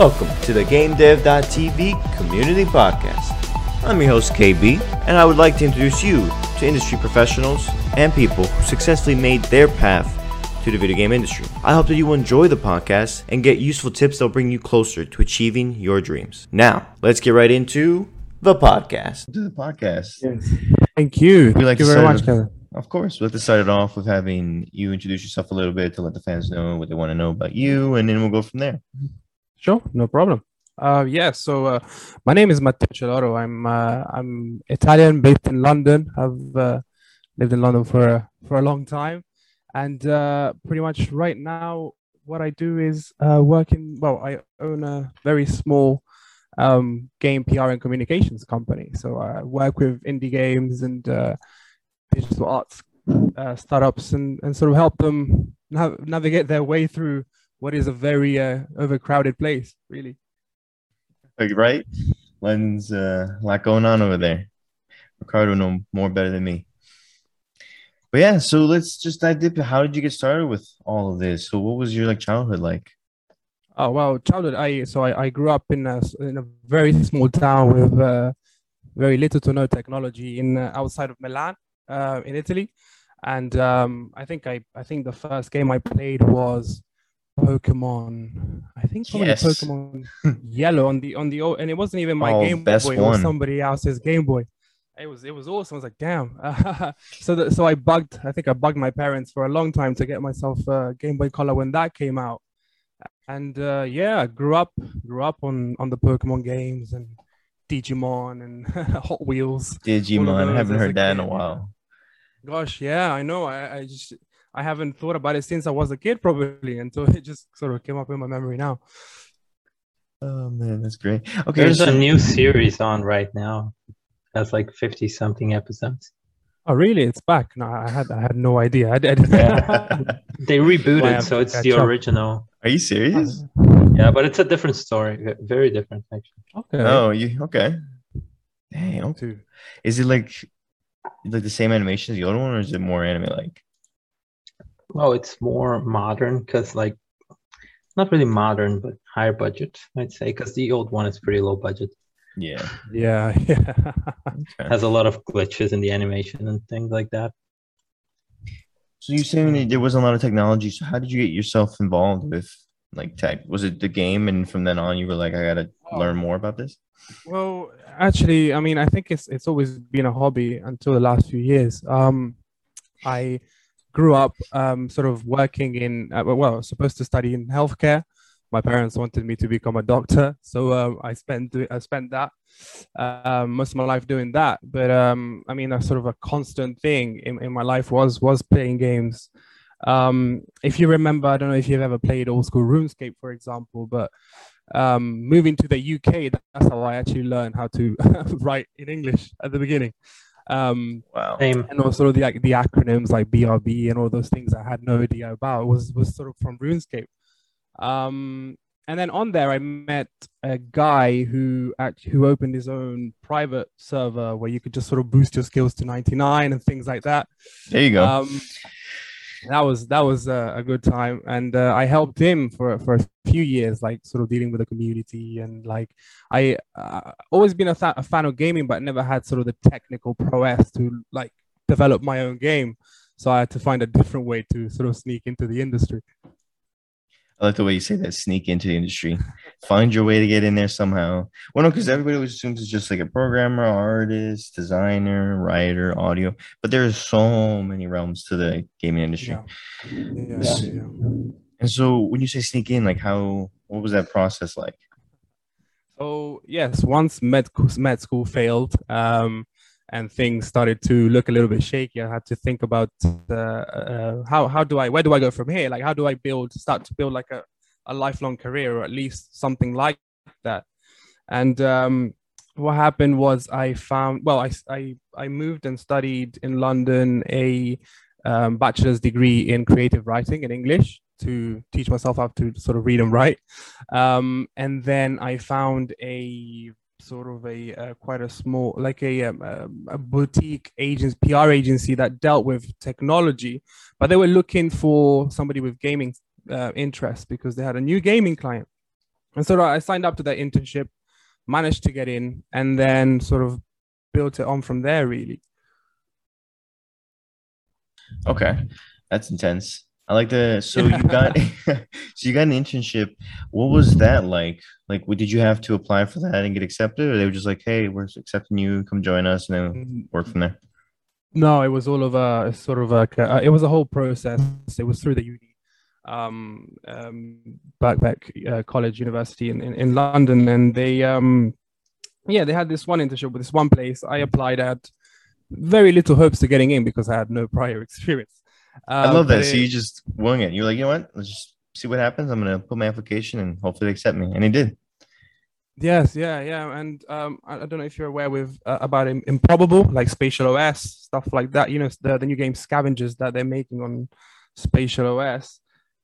Welcome to the GameDev.TV Community Podcast. I'm your host KB, and I would like to introduce you to industry professionals and people who successfully made their path to the video game industry. I hope that you enjoy the podcast and get useful tips that will bring you closer to achieving your dreams. Now, let's get right into the podcast. Yes. Thank you. Thank you very much, Kevin. Of course, we'll start it off with having you introduce yourself a little bit to let the fans know what they want to know about you, and then we'll go from there. Sure, no problem. So my name is Matteo Celaro. I'm Italian, based in London. I've lived in London for a long time, and pretty much right now, what I do is I own a very small game PR and communications company. So I work with indie games and digital arts startups and sort of help them navigate their way through what is a very overcrowded place, really. Right? Len's a lot going on over there. Ricardo knows more better than me. But yeah, so let's just dive deep. How did you get started with all of this? So what was your childhood like? Oh, well, childhood. I grew up in a very small town with very little to no technology outside of Milan. In Italy, and I think the first game I played was Pokemon. I think Pokemon Yellow on the old, and it wasn't even my Game Boy or somebody else's Game Boy. It was awesome. I was like, damn. So I bugged my parents for a long time to get myself a Game Boy Color when that came out, and I grew up on the Pokemon games and Digimon and Hot Wheels. Digimon, I haven't heard that in a while. Gosh, yeah, I know. I haven't thought about it since I was a kid, probably, until it just sort of came up in my memory now. Oh man, that's great. Okay, there's a new series on right now. That's 50 something episodes. Oh really? It's back? No, I had no idea. I did. They rebooted, so it's the original. Are you serious? Yeah, but it's a different story. Very different, actually. Okay. Oh, okay? Damn. Dude. Is it like the same animation as the old one, or is it more anime-like? Well, it's more modern because, not really modern, but higher budget, I'd say, because the old one is pretty low budget. Yeah. Yeah. Okay. Has a lot of glitches in the animation and things like that. So you're saying that there wasn't a lot of technology. So how did you get yourself involved with tech? Was it the game, and from then on you were I gotta learn more about this? Well, actually, I think it's always been a hobby until the last few years. I grew up sort of working in I was supposed to study in healthcare. My parents wanted me to become a doctor, so I spent that most of my life doing that. But a sort of a constant thing in my life was playing games. If you remember, I don't know if you've ever played old school RuneScape, for example, but moving to the UK, that's how I actually learned how to write in English at the beginning. Wow. And also the acronyms like BRB and all those things I had no idea about was sort of from RuneScape. And then on there, I met a guy who opened his own private server where you could just sort of boost your skills to 99 and things like that. There you go. That was a good time, and I helped him for a few years, sort of dealing with the community, and I always been a fan of gaming, but never had sort of the technical prowess to develop my own game. So I had to find a different way to sort of sneak into the industry. I like the way you say that, sneak into the industry. Find your way to get in there somehow. Well, no, because everybody always assumes it's just a programmer, artist, designer, writer, audio. But there are so many realms to the gaming industry. Yeah. So, and so when you say sneak in, what was that process like? Oh, yes. Once med school failed and things started to look a little bit shaky, I had to think about where do I go from here? How do I start to build a lifelong career, or at least something like that? And what happened was I moved and studied in London a bachelor's degree in creative writing in English to teach myself how to sort of read and write. And then I found a boutique PR agency that dealt with technology, but they were looking for somebody with gaming interest because they had a new gaming client. And so I signed up to that internship, managed to get in, and then sort of built it on from there, really. Okay, that's intense. I like the, so you got, so you got an internship. What was that like? Like, what did you have to apply for that and get accepted? Or they were just like, hey, we're accepting you, come join us, and then work from there? No, it was all of a sort of like, it was a whole process. It was through the uni, Birkbeck College University in London. And they, yeah, they had this one internship with this one place. I applied at very little hopes of getting in because I had no prior experience. I love that. So you just wing it. You're like, you know what? Let's just see what happens. I'm going to put my application and hopefully they accept me. And they did. Yes. Yeah. Yeah. And I don't know if you're aware with about Improbable, like Spatial OS, stuff like that. You know, the new game Scavengers that they're making on Spatial OS.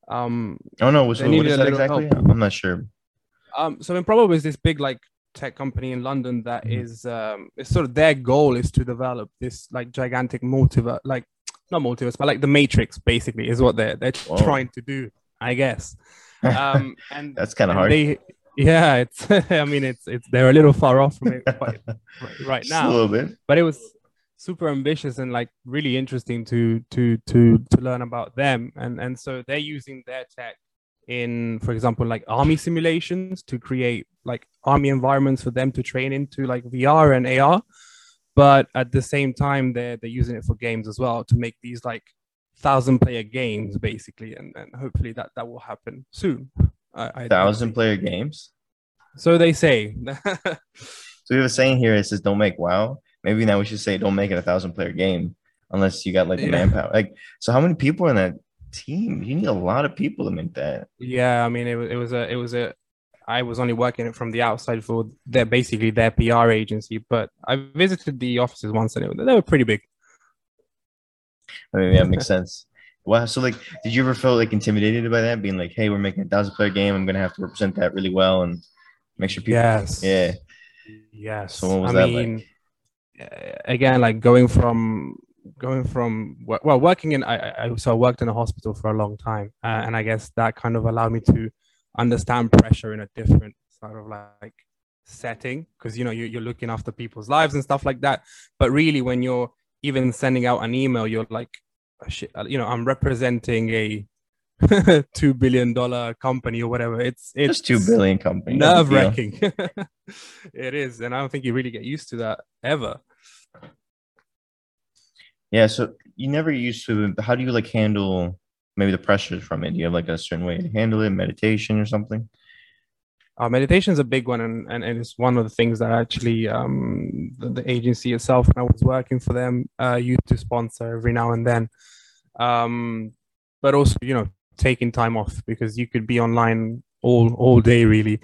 Oh, no. What is that exactly? Help. I'm not sure. So Improbable is this big, like, tech company in London that is, it's sort of their goal is to develop this, like, gigantic multiverse, like, not multiverse, but like the Matrix, basically, is what they're trying to do, I guess. And that's kind of hard. Yeah, it's. I mean, it's. They're a little far off from it right now. Just a little bit. But it was super ambitious and like really interesting to learn about them. And so they're using their tech in, for example, like army simulations to create like army environments for them to train into, like VR and AR. But at the same time, they're using it for games as well to make these like 1,000-player games, basically. And hopefully that will happen soon. 1,000-player games? So they say. So we have a saying here, it says don't make WoW. Maybe now we should say don't make it 1,000-player game unless you got like the manpower. Like, so how many people are in that team? You need a lot of people to make that. Yeah, I mean, it was I was only working it from the outside for basically their PR agency, but I visited the offices once and they were pretty big. I mean, yeah, that makes sense. Wow. So like, did you ever feel like intimidated by that, being like, hey, we're making a 1,000-player game. I'm going to have to represent that really well and make sure people. Yes. Yeah. Yes. So what was that like? Again, like going from well, working in, I worked in a hospital for a long time. And I guess that kind of allowed me to understand pressure in a different sort of like setting, because you know you're looking after people's lives and stuff like that, but really when you're even sending out an email, you're like, shit, you know, I'm repreting a $2 billion company or whatever. It's just $2 billion company, nerve-wracking. It is, and I don't think you really get used to that ever. Yeah, so you never used to. How do you like handle maybe the pressures from it? Do you have like a certain way to handle it, meditation or something? Meditation is a big one. And it's one of the things that actually the agency itself, when I was working for them, used to sponsor every now and then. But also, you know, taking time off, because you could be online all day, really.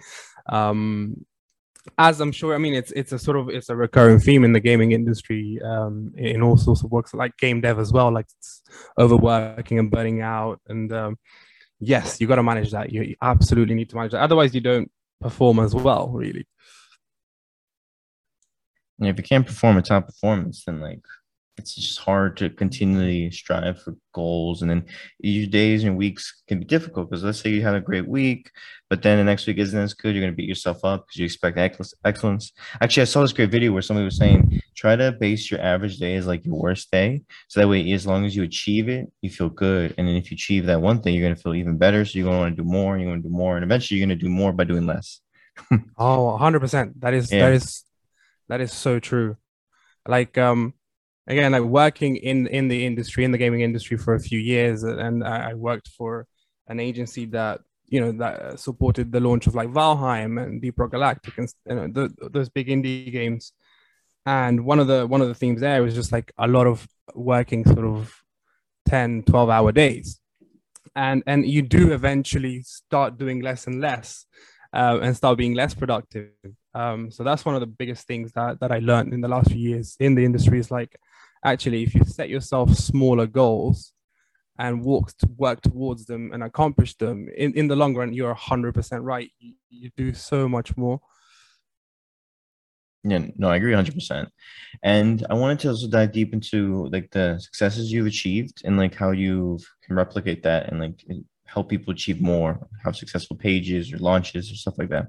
As I'm sure, I mean, it's a recurring theme in the gaming industry, in all sorts of works, like game dev as well, like it's overworking and burning out. And yes, you got to manage that. You absolutely need to manage that. Otherwise, you don't perform as well, really. And if you can't perform a top performance, then like it's just hard to continually strive for goals. And then your days and weeks can be difficult, because let's say you had a great week, but then the next week isn't as good. You're going to beat yourself up because you expect excellence. Actually, I saw this great video where somebody was saying, try to base your average day as like your worst day. So that way, as long as you achieve it, you feel good. And then if you achieve that one thing, you're going to feel even better. So you're going to want to do more, and you're going to do more. And eventually you're going to do more by doing less. Oh, 100%. That is so true. Like, again, like working in the industry, in the gaming industry for a few years, and I worked for an agency that, you know, that supported the launch of like Valheim and Deep Rock Galactic and, you know, those big indie games. And one of the themes there was just like a lot of working sort of 10, 12-hour days. And you do eventually start doing less and less, and start being less productive. So that's one of the biggest things that I learned in the last few years in the industry is like, actually, if you set yourself smaller goals and work towards them and accomplish them in the long run, you're 100% right. You do so much more. Yeah, no, I agree 100%. And I wanted to also dive deep into like the successes you've achieved and like how you can replicate that and like help people achieve more, have successful pages or launches or stuff like that?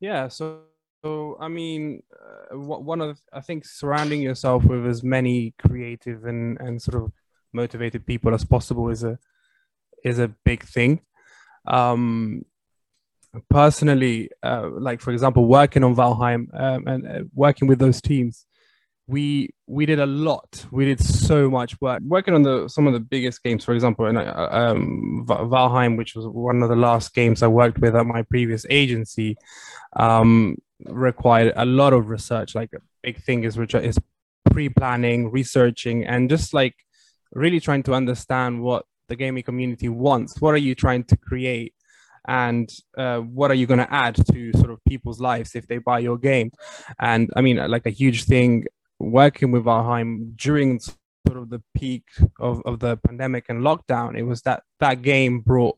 Yeah, so I mean, one of the, I think surrounding yourself with as many creative and sort of motivated people as possible is a big thing. Personally, like for example, working on Valheim and working with those teams, we did a lot. We did so much work working on some of the biggest games. For example, and Valheim, which was one of the last games I worked with at my previous agency, required a lot of research. Like a big thing is pre-planning, researching, and just like really trying to understand what the gaming community wants. What are you trying to create? And what are you going to add to sort of people's lives if they buy your game? And I mean, like a huge thing working with Valheim during sort of the peak of the pandemic and lockdown, it was that game brought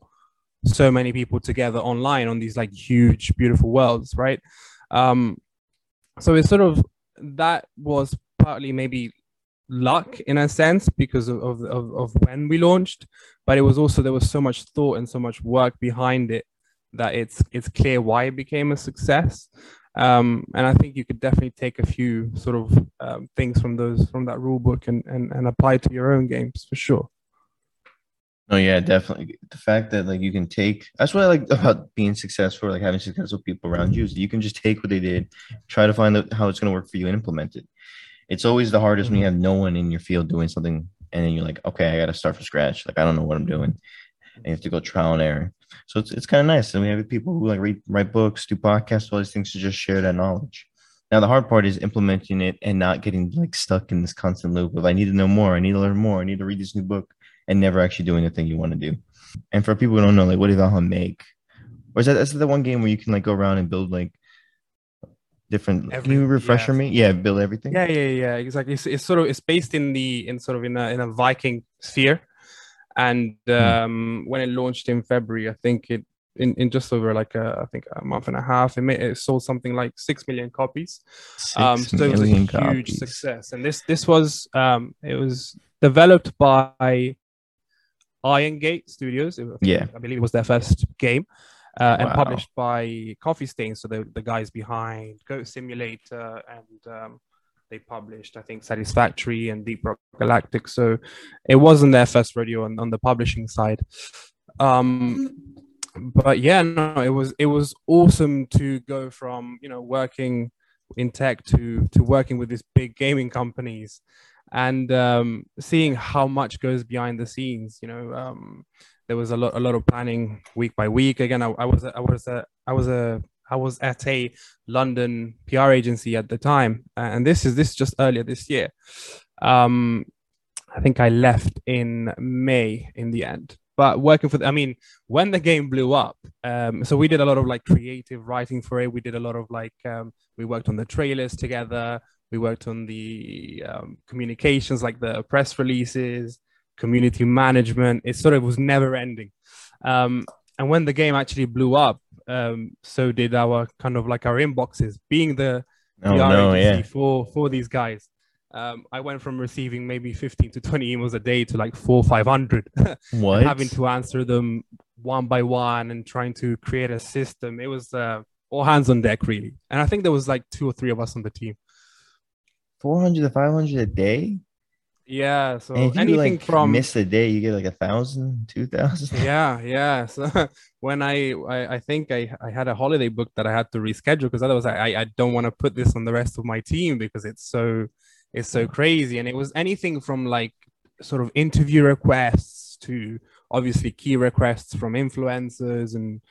so many people together online on these like huge, beautiful worlds, right? So it's sort of, that was partly maybe luck in a sense because of when we launched, but it was also, there was so much thought and so much work behind it that it's clear why it became a success. And I think you could definitely take a few sort of things from that rule book and apply to your own games for sure. Oh yeah, definitely. The fact that like you can take, that's what I like about being successful, like having successful people around you, is that you can just take what they did, try to find out how it's going to work for you and implement it. It's always the hardest when you have no one in your field doing something, and then you're like, okay, I got to start from scratch. Like, I don't know what I'm doing. And you have to go trial and error. So it's kind of nice. And we have people who like write books, do podcasts, all these things to just share that knowledge. Now, the hard part is implementing it and not getting like stuck in this constant loop of, I need to know more, I need to learn more, I need to read this new book, and never actually doing the thing you want to do. And for people who don't know, like, what did Valheim make? Or is that's the one game where you can like go around and build like different build everything. Yeah, exactly. It's sort of, it's based in a Viking sphere, and when it launched in February, I think it in just over like a month and a half, it sold something like 6 million copies. So it was a huge success. And this was it was developed by Iron Gate Studios. I believe it was their first game. And published by Coffee Stain, so the guys behind Goat Simulator, and they published, I think, Satisfactory and Deep Rock Galactic. So it wasn't their first rodeo on the publishing side. But yeah, no, it was awesome to go from, you know, working in tech to working with these big gaming companies, and seeing how much goes behind the scenes, you know. There was a lot of planning week by week. Again, I was at a London PR agency at the time, and this is just earlier this year. I think I left in May in the end. But working for, I mean, when the game blew up, so we did a lot of like creative writing for it. We did a lot of like we worked on the trailers together. We worked on the communications, like the press releases, community management. It sort of was never ending. And when the game actually blew up, so did our kind of like our inboxes, being the agency for these guys. I went from receiving maybe 15 to 20 emails a day to like 400 or 500. What? Having to answer them one by one and trying to create a system. It was all hands on deck, really. And I think there was like 2 or 3 of us on the team. 400 to 500 a day? Yeah, so miss a day, you get like 1,000, 2,000. Yeah. So when I think I had a holiday book that I had to reschedule, because otherwise I don't want to put this on the rest of my team, because it's so crazy. And it was anything from like sort of interview requests to obviously key requests from influencers and,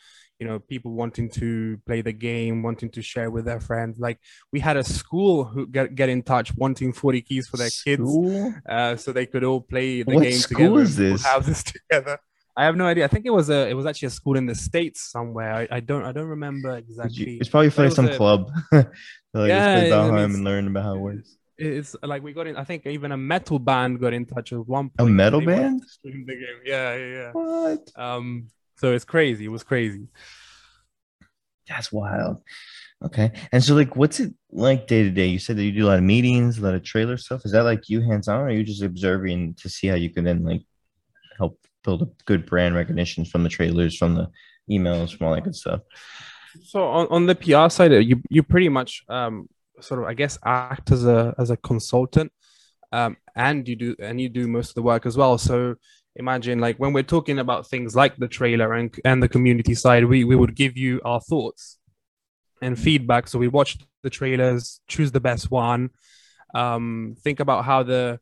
you know, people wanting to play the game, wanting to share with their friends. Like, we had a school who get in touch wanting 40 keys for their kids, so they could all play the game together. What school is this? Houses together. I have no idea. I think it was actually a school in the States somewhere. I don't remember exactly. It's probably for some club. Like, yeah, just play Valheim and learn about how it works. It's like we got in. I think even a metal band got in touch at one point. A metal band? The game. Yeah. What? So it's crazy. It was crazy. That's wild. Okay. And so, like, what's it like day to day? You said that you do a lot of meetings, a lot of trailer stuff. Is that like you hands on, or are you just observing to see how you can then like help build a good brand recognition from the trailers, from the emails, from all that good stuff. So on the PR side, you pretty much sort of, I guess, act as a consultant, and you do most of the work as well. So imagine, like, when we're talking about things like the trailer and the community side, we would give you our thoughts and feedback. So we watched the trailers, choose the best one, think about how the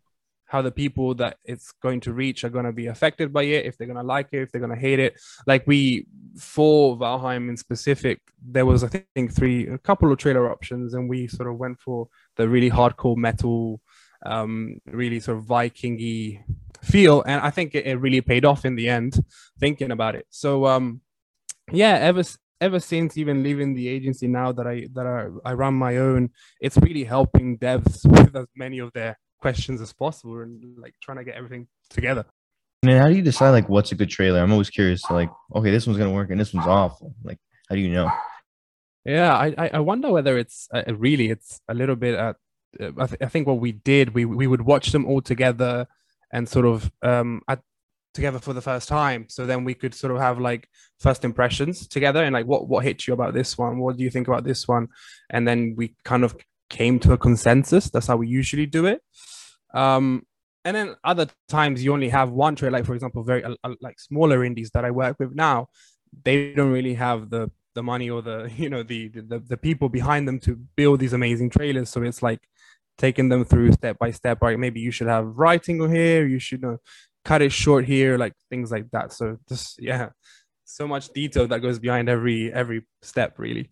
people that it's going to reach are going to be affected by it, if they're going to like it, if they're going to hate it. Like, for Valheim in specific, there was, I think, a couple of trailer options, and we sort of went for the really hardcore metal, really sort of Viking-y feel. And I think it really paid off in the end, thinking about it. So, yeah, ever since even leaving the agency, now that I run my own, it's really helping devs with as many of their questions as possible, and like trying to get everything together. And how do you decide like what's a good trailer? I'm always curious, like, okay, this one's gonna work and this one's awful. Like, how do you know? Yeah, I wonder whether it's a little bit at I think what we did, we would watch them all together and sort of together for the first time, so then we could sort of have like first impressions together and like what hit you about this one, what do you think about this one, and then we kind of came to a consensus. That's how we usually do it. And then other times you only have one trailer. Like, for example, very like smaller indies that I work with now, they don't really have the money or the people behind them to build these amazing trailers. So it's like taking them through step by step. Right? Maybe you should have writing here. You should cut it short here, like things like that. So just, yeah, so much detail that goes behind every step, really.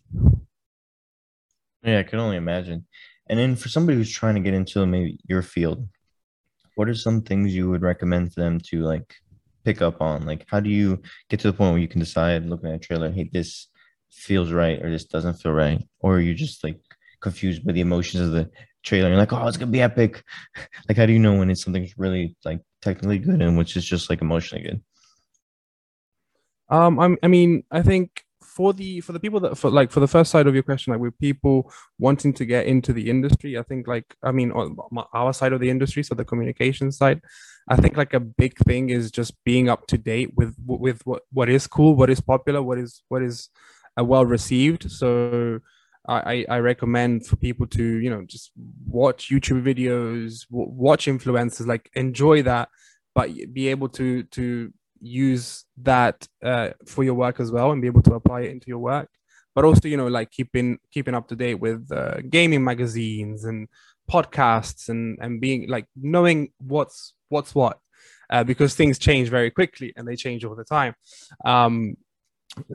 Yeah, I can only imagine. And then for somebody who's trying to get into maybe your field, what are some things you would recommend for them to like pick up on? Like, how do you get to the point where you can decide looking at a trailer, hey, this feels right or this doesn't feel right? Or are you just like confused by the emotions of the trailer and you're like, oh, it's going to be epic. Like, how do you know when it's something's really like technically good and which is just like emotionally good? I mean, I think for the people that for the first side of your question, like with people wanting to get into the industry, I think on our side of the industry, so the communication side, I think like a big thing is just being up to date with what is cool, what is popular, what is well received. So I recommend for people to just watch YouTube videos, watch influencers, like enjoy that, but be able to use that for your work as well and be able to apply it into your work. But also, like keeping up to date with gaming magazines and podcasts and being like knowing what's what because things change very quickly and they change all the time.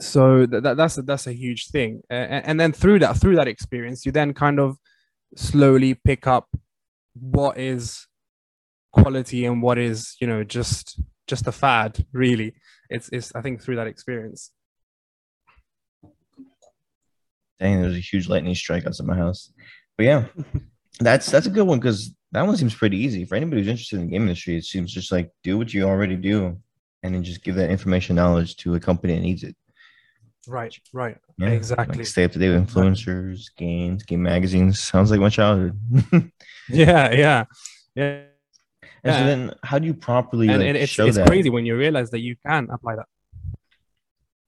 So that's a huge thing. And then through that experience, you then kind of slowly pick up what is quality and what is, just a fad, really. It's I think through that experience. Dang, there's a huge lightning strike outside my house. But yeah, that's a good one, because that one seems pretty easy for anybody who's interested in the game industry. It seems just like do what you already do and then just give that information knowledge to a company that needs it. Right. Yeah, exactly. Like stay up to date with influencers, games, game magazines. Sounds like my childhood. Yeah. And so then how do you properly show that? It's crazy when you realize that you can apply that.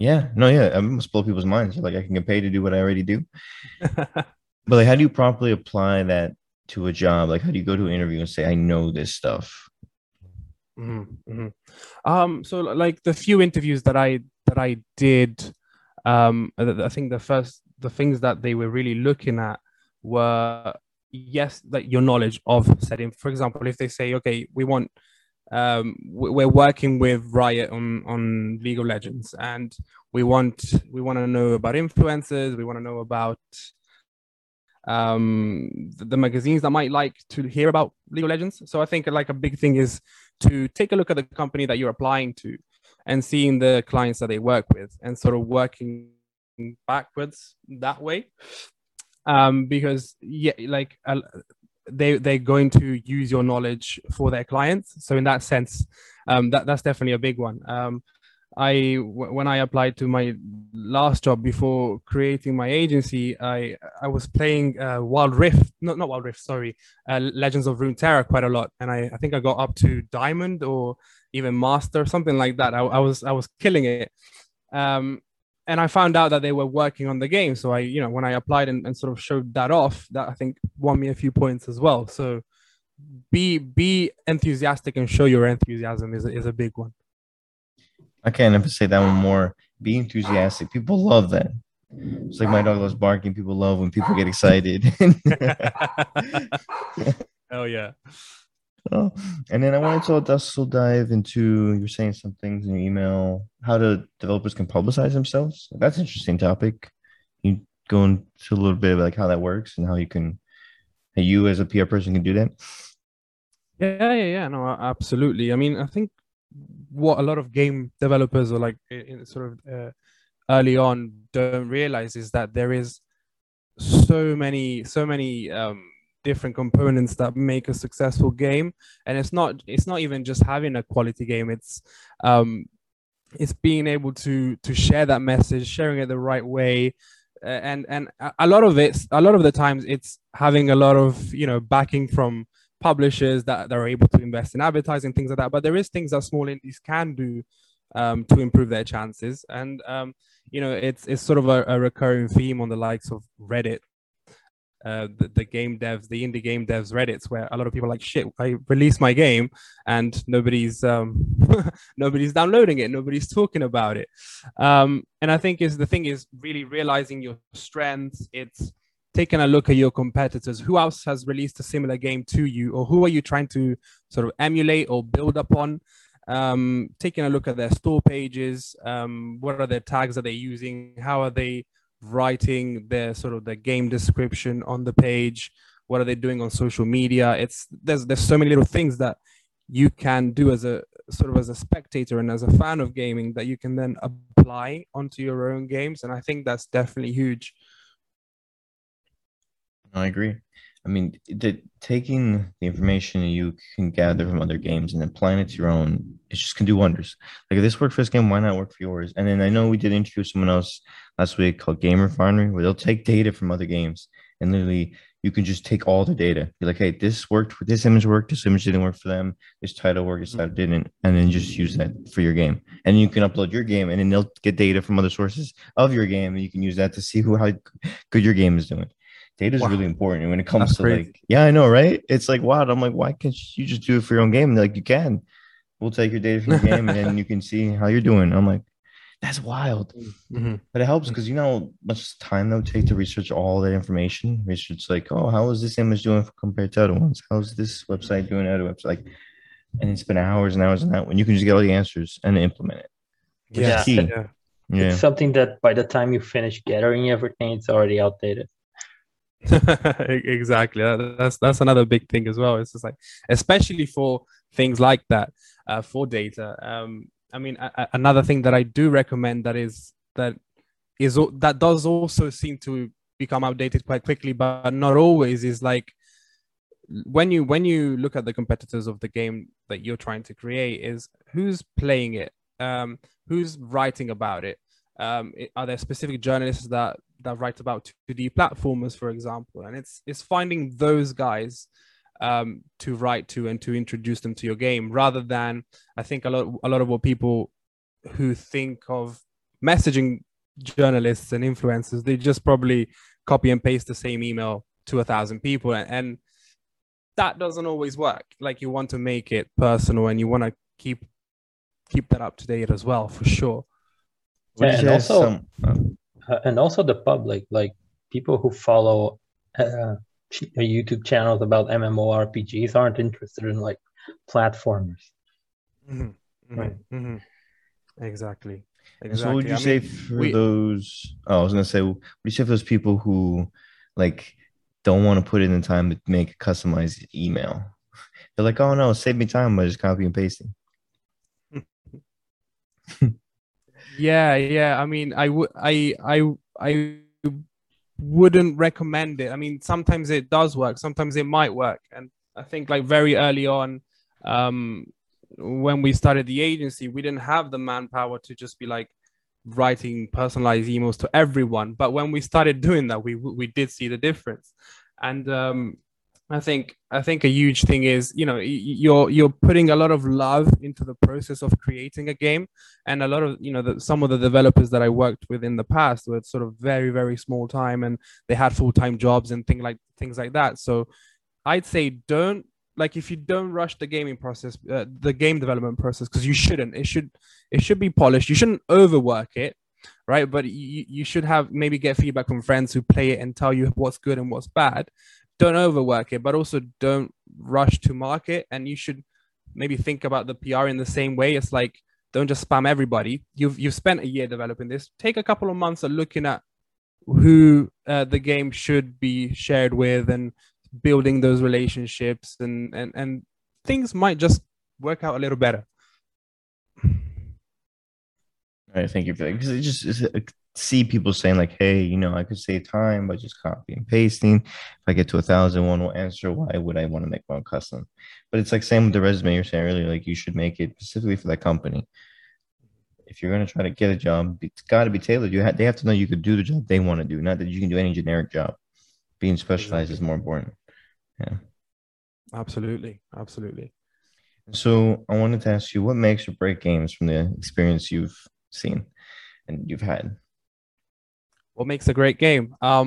Yeah. No, yeah. I must blow people's minds. Like, I can get paid to do what I already do. But like, how do you properly apply that to a job? Like, how do you go to an interview and say, I know this stuff? Mm-hmm. So like the few interviews that I did, I think the things that they were really looking at were, yes, like your knowledge of setting. For example, if they say, okay, we want, we're working with Riot on League of Legends, and we want to know about influencers, we want to know about the magazines that might like to hear about League of Legends. So I think like a big thing is to take a look at the company that you're applying to and seeing the clients that they work with and sort of working backwards that way. Because they're going to use your knowledge for their clients. So in that sense, that's definitely a big one. when I applied to my last job before creating my agency, I was playing Wild Rift, not Wild Rift, sorry, Legends of Runeterra quite a lot, and I think I got up to Diamond or even Master, something like that. I was killing it, and I found out that they were working on the game. So when I applied and sort of showed that off, that I think won me a few points as well. So be enthusiastic and show your enthusiasm is a big one. I can't emphasize that one more. Be enthusiastic. People love that. It's like my dog loves barking. People love when people get excited. Oh yeah. Oh, and then I wanted to also dive into, you're saying some things in your email, how the developers can publicize themselves. That's an interesting topic. You go into a little bit of like how that works and how you can, how you as a PR person can do that. Yeah. No, absolutely. I mean, I think what a lot of game developers are like in sort of early on don't realize is that there is so many different components that make a successful game, and it's not even just having a quality game. It's being able to share that message, sharing it the right way, and a lot of the times it's having a lot of backing from publishers that are able to invest in advertising, things like that. But there is things that small indies can do to improve their chances, and it's sort of a recurring theme on the likes of Reddit. The indie game devs Reddits, where a lot of people are like, shit, I released my game and nobody's downloading it, nobody's talking about it, and I think the thing is really realizing your strengths. It's taking a look at your competitors, who else has released a similar game to you, or who are you trying to sort of emulate or build upon, taking a look at their store pages, what are their tags that they're using, how are they writing their sort of the game description on the page, what are they doing on social media. There's so many little things that you can do as a sort of as a spectator and as a fan of gaming that you can then apply onto your own games, and I think that's definitely huge. I agree. I mean, taking the information you can gather from other games and applying it to your own, it just can do wonders. Like, if this worked for this game, why not work for yours? And then I know we did interview someone else last week called Game Refinery, where they'll take data from other games. And literally, you can just take all the data. You're like, hey, this worked, this image worked, this image didn't work for them, this title worked, this title didn't. And then just use that for your game. And you can upload your game, and then they'll get data from other sources of your game. And you can use that to see how good your game is doing. Data is really important. And when it comes to crazy. Like, yeah, I know, right? It's like, wow. I'm like, why can't you just do it for your own game? And they're like, you can. We'll take your data from your game, and then you can see how you're doing. I'm like, that's wild. Mm-hmm. But it helps because you know how much time that would take to research all that information. Research like, oh, how is this image doing compared to other ones? How's this website doing other websites? Like, and it's been hours and hours and that when you can just get all the answers and implement it. Yeah. Yeah. It's something that by the time you finish gathering everything, it's already outdated. Exactly. That's another big thing as well. It's just like, especially for things like that, for data. I mean, another thing that I do recommend that does also seem to become outdated quite quickly, but not always, is like when you look at the competitors of the game that you're trying to create, is who's playing it, who's writing about it. Are there specific journalists that write about 2D platformers, for example? And it's finding those guys to write to and to introduce them to your game, rather than, I think a lot of what people who think of messaging journalists and influencers, they just probably copy and paste the same email to 1,000 people, and that doesn't always work. Like, you want to make it personal, and you want to keep that up to date as well, for sure. And also the public, like people who follow YouTube channels about MMORPGs aren't interested in like platformers. Mm-hmm. Right. Mm-hmm. Exactly. So what would you say for those? Oh, I was gonna say, what do you say for those people who like don't want to put in the time to make a customized email? They're like, oh no, save me time by just copy and pasting. Yeah. I mean, I wouldn't recommend it. I mean, sometimes it does work, sometimes it might work, and I think like very early on, when we started the agency, we didn't have the manpower to just be like writing personalized emails to everyone. But when we started doing that, we did see the difference. And I think a huge thing is, you know, you're putting a lot of love into the process of creating a game. And a lot of, you know, some of the developers that I worked with in the past were sort of very, very small time, and they had full-time jobs and things like that. So I'd say don't, like, if you don't rush the gaming process, the game development process, because you shouldn't. It should be polished. You shouldn't overwork it, right? But you should have, maybe get feedback from friends who play it and tell you what's good and what's bad. Don't overwork it, but also don't rush to market. And you should maybe think about the PR in the same way. It's like, don't just spam everybody. You've spent a year developing this. Take a couple of months of looking at who the game should be shared with, and building those relationships, and things might just work out a little better. All right, thank you for that. Because I see people saying like, hey, you know, I could save time by just copy and pasting. If I get to 1,001 will answer, why would I want to make my own custom? But it's like same with the resume you were saying earlier, like you should make it specifically for that company. If you're going to try to get a job, it's got to be tailored. They have to know you could do the job they want to do, not that you can do any generic job. Being specialized is more important. Yeah, absolutely. So I wanted to ask you, what makes or break games from the experience you've seen and you've had? What makes a great game? I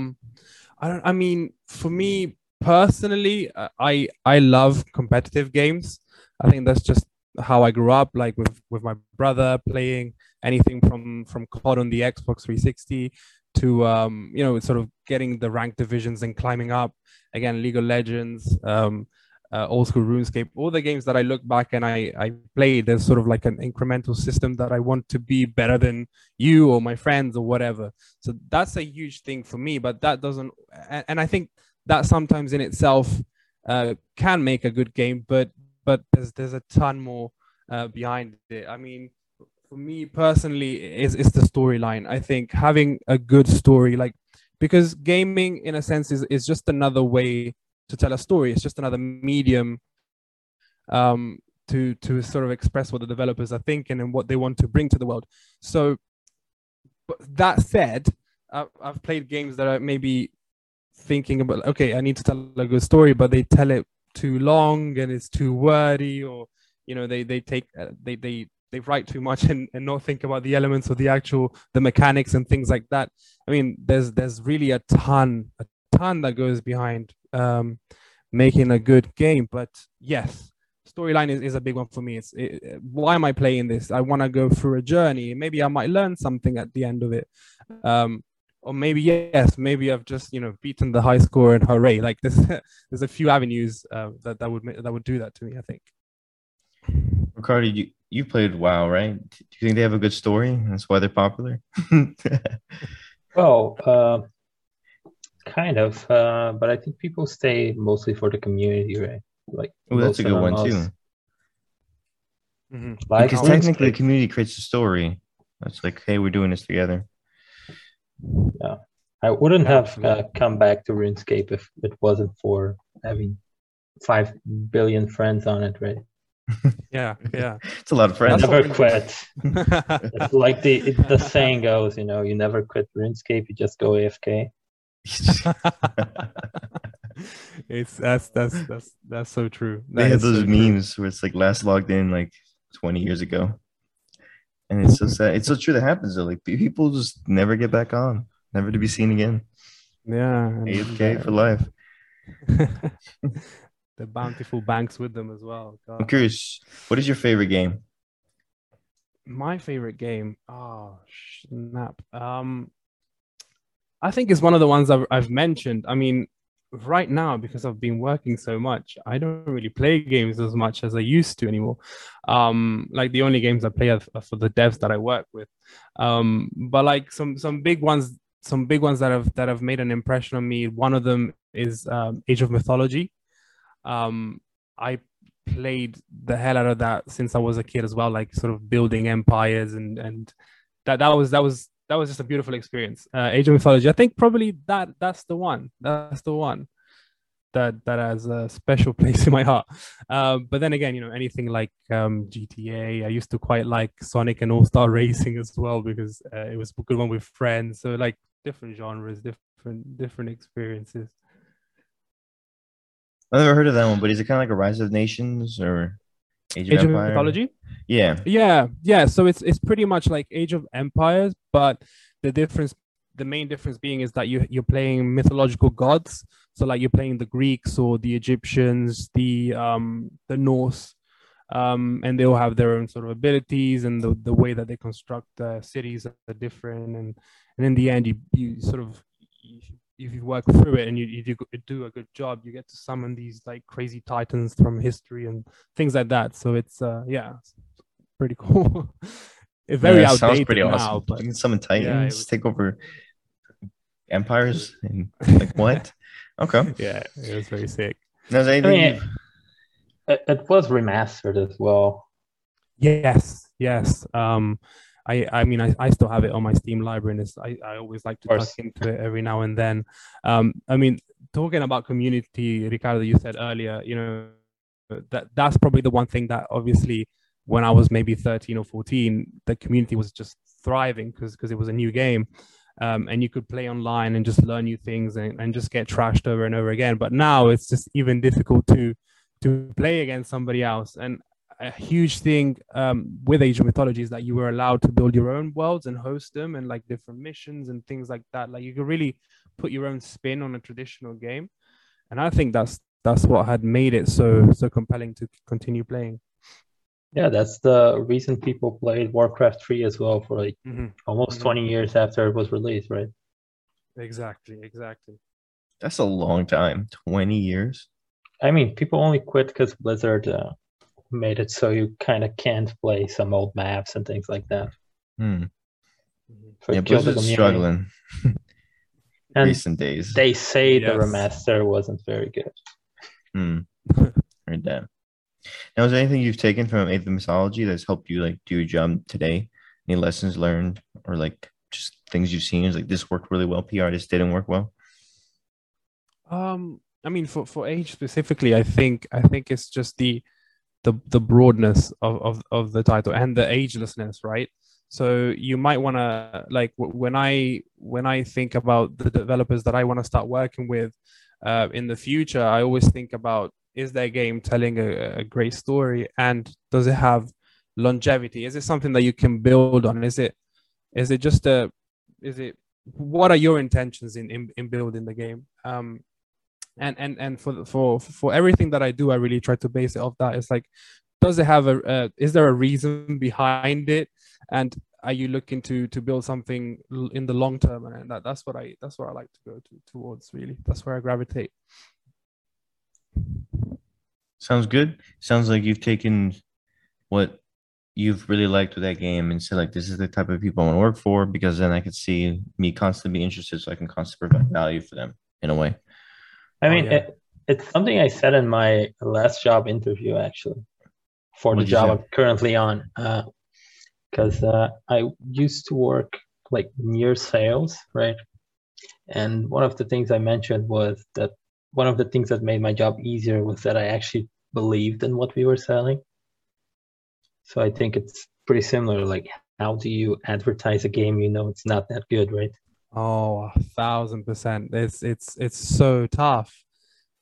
mean, for me personally, I love competitive games. I think that's just how I grew up, like with my brother playing anything from COD on the Xbox 360. To you know, sort of getting the ranked divisions and climbing up again, League of Legends, old school RuneScape, all the games that I look back and I played. There's sort of like an incremental system that I want to be better than you or my friends or whatever. So that's a huge thing for me. But that doesn't, and I think that sometimes in itself can make a good game. But there's a ton more behind it. I mean, for me personally, it's the storyline. I think having a good story, like, because gaming in a sense is just another way to tell a story. It's just another medium to sort of express what the developers are thinking and what they want to bring to the world. So but that said, I've played games that are maybe thinking about, okay, I need to tell a good story, but they tell it too long and it's too wordy, or, you know, they write too much and not think about the elements or the mechanics and things like that. I mean, there's really a ton that goes behind making a good game. But yes, storyline is a big one for me. Why am I playing this? I want to go through a journey. Maybe I might learn something at the end of it. Or maybe, yes, maybe I've just, you know, beaten the high score and hooray. Like this, there's a few avenues that would do that to me, I think. Ricardo, you played WoW, right? Do you think they have a good story? That's why they're popular? Well, kind of. But I think people stay mostly for the community, right? Like, oh, that's a good one, too. Mm-hmm. Like, because technically the community creates a story. It's like, hey, we're doing this together. Yeah. I wouldn't have come back to RuneScape if it wasn't for having 5 billion friends on it, right? Yeah, it's a lot of friends. Never quit. It's like the saying goes, you know, you never quit RuneScape, you just go AFK. That's so true. They had those memes where it's like last logged in like 20 years ago, and it's so sad. It's so true that happens though. Like people just never get back on, never to be seen again. Yeah, AFK for life. The bountiful banks with them as well. God. I'm curious, what is your favorite game? My favorite game? Oh, snap. I think it's one of the ones I've mentioned. I mean, right now, because I've been working so much, I don't really play games as much as I used to anymore. Like the only games I play are for the devs that I work with. But like some big ones that have made an impression on me. One of them is Age of Mythology. I played the hell out of that since I was a kid as well, like sort of building empires and that was just a beautiful experience. Age of Mythology, I think probably that's the one. that has a special place in my heart. But then again, you know, anything like GTA, I used to quite like Sonic and All-Star Racing as well, because it was a good one with friends. So like different genres, different experiences. I've never heard of that one, but is it kind of like a Rise of Nations or Age of Mythology? Yeah. So it's pretty much like Age of Empires, but the main difference being is that you're playing mythological gods. So like you're playing the Greeks or the Egyptians, the Norse, and they all have their own sort of abilities, and the way that they construct cities are different. And in the end, if you work through it and you do a good job, you get to summon these like crazy titans from history and things like that. So it's it's pretty cool. It's very outdated. Sounds pretty now, awesome. But you can summon titans, take over empires, and like what? Okay. Yeah, it was very sick. It was remastered as well. Yes. I mean, I still have it on my Steam library, and I always like to tuck into it every now and then. I mean, talking about community, Ricardo, you said earlier, you know, that's probably the one thing that obviously when I was maybe 13 or 14, the community was just thriving because it was a new game. And you could play online and just learn new things and just get trashed over and over again. But now it's just even difficult to play against somebody else. And a huge thing with Age of Mythology is that you were allowed to build your own worlds and host them, and like different missions and things like that. Like you could really put your own spin on a traditional game. And I think that's what had made it so compelling to continue playing. Yeah, that's the reason people played Warcraft 3 as well for like almost 20 years after it was released, right? Exactly. That's a long time, 20 years. I mean, people only quit because Blizzard made it so you kind of can't play some old maps and things like that. So Blizzard's struggling in recent days. They say the remaster wasn't very good. Heard that. Now, is there anything you've taken from Age of Mythology that's helped you like do your job today? Any lessons learned, or like just things you've seen is like this worked really well, PR just didn't work well? I mean, for Age specifically, I think it's just the broadness of the title and the agelessness, right? So you might want to like when I think about the developers that I want to start working with in the future, I always think about, is their game telling a great story, and does it have longevity? Is it something that you can build on? What are your intentions in building the game? And for everything that I do, I really try to base it off that. It's like, does it have is there a reason behind it? And are you looking to build something in the long term? And that's what I like to go towards, really. That's where I gravitate. Sounds good. Sounds like you've taken what you've really liked with that game and said, like, this is the type of people I want to work for, because then I could see me constantly be interested, so I can constantly provide value for them in a way. I mean, it's something I said in my last job interview, actually, for the job I'm currently on, because I used to work like near sales, right? And one of the things I mentioned was that one of the things that made my job easier was that I actually believed in what we were selling. So I think it's pretty similar. Like, how do you advertise a game you know it's not that good, right? Oh, 1,000%. It's so tough.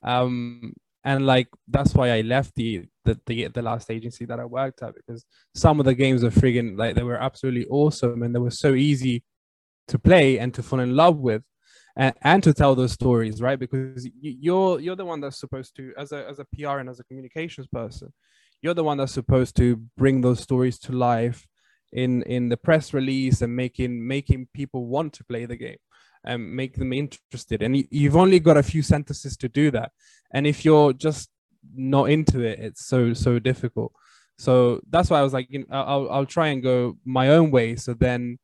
And like, that's why I left the last agency that I worked at, because some of the games are friggin' like, they were absolutely awesome, and they were so easy to play and to fall in love with. And to tell those stories, right? Because you're the one that's supposed to, as a PR and as a communications person, you're the one that's supposed to bring those stories to life in the press release and making people want to play the game and make them interested. And you've only got a few sentences to do that. And if you're just not into it, it's so difficult. So that's why I was like, you know, I'll try and go my own way. So then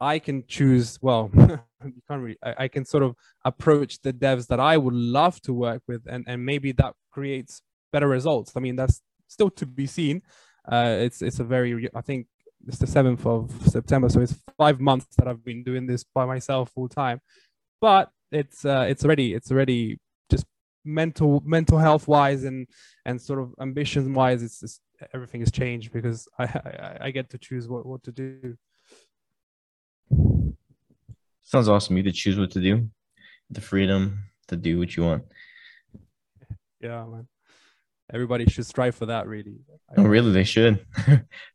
I can choose, well, you can't really, I can sort of approach the devs that I would love to work with, and maybe that creates better results. I mean, that's still to be seen. It's a very, I think it's the 7th of September, so it's 5 months that I've been doing this by myself full time. But it's already just mental health wise and sort of ambition wise, it's just, everything has changed because I get to choose what to do. Sounds awesome. You get to choose what to do, the freedom to do what you want. Yeah, man. Everybody should strive for that, really. Oh, really? They should.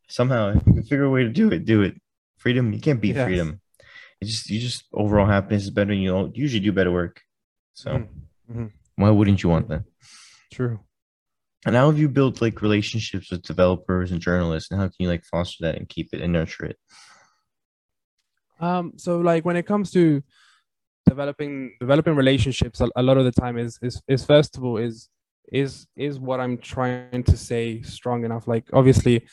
Somehow, if you figure a way to do it, do it. Freedom, you can't beat freedom. It's just, you just overall happiness is better. You know, usually do better work. So why wouldn't you want that? True. And how have you built like relationships with developers and journalists, and how can you like foster that and keep it and nurture it? So like when it comes to developing relationships, a lot of the time is first of all is what I'm trying to say strong enough? Like obviously,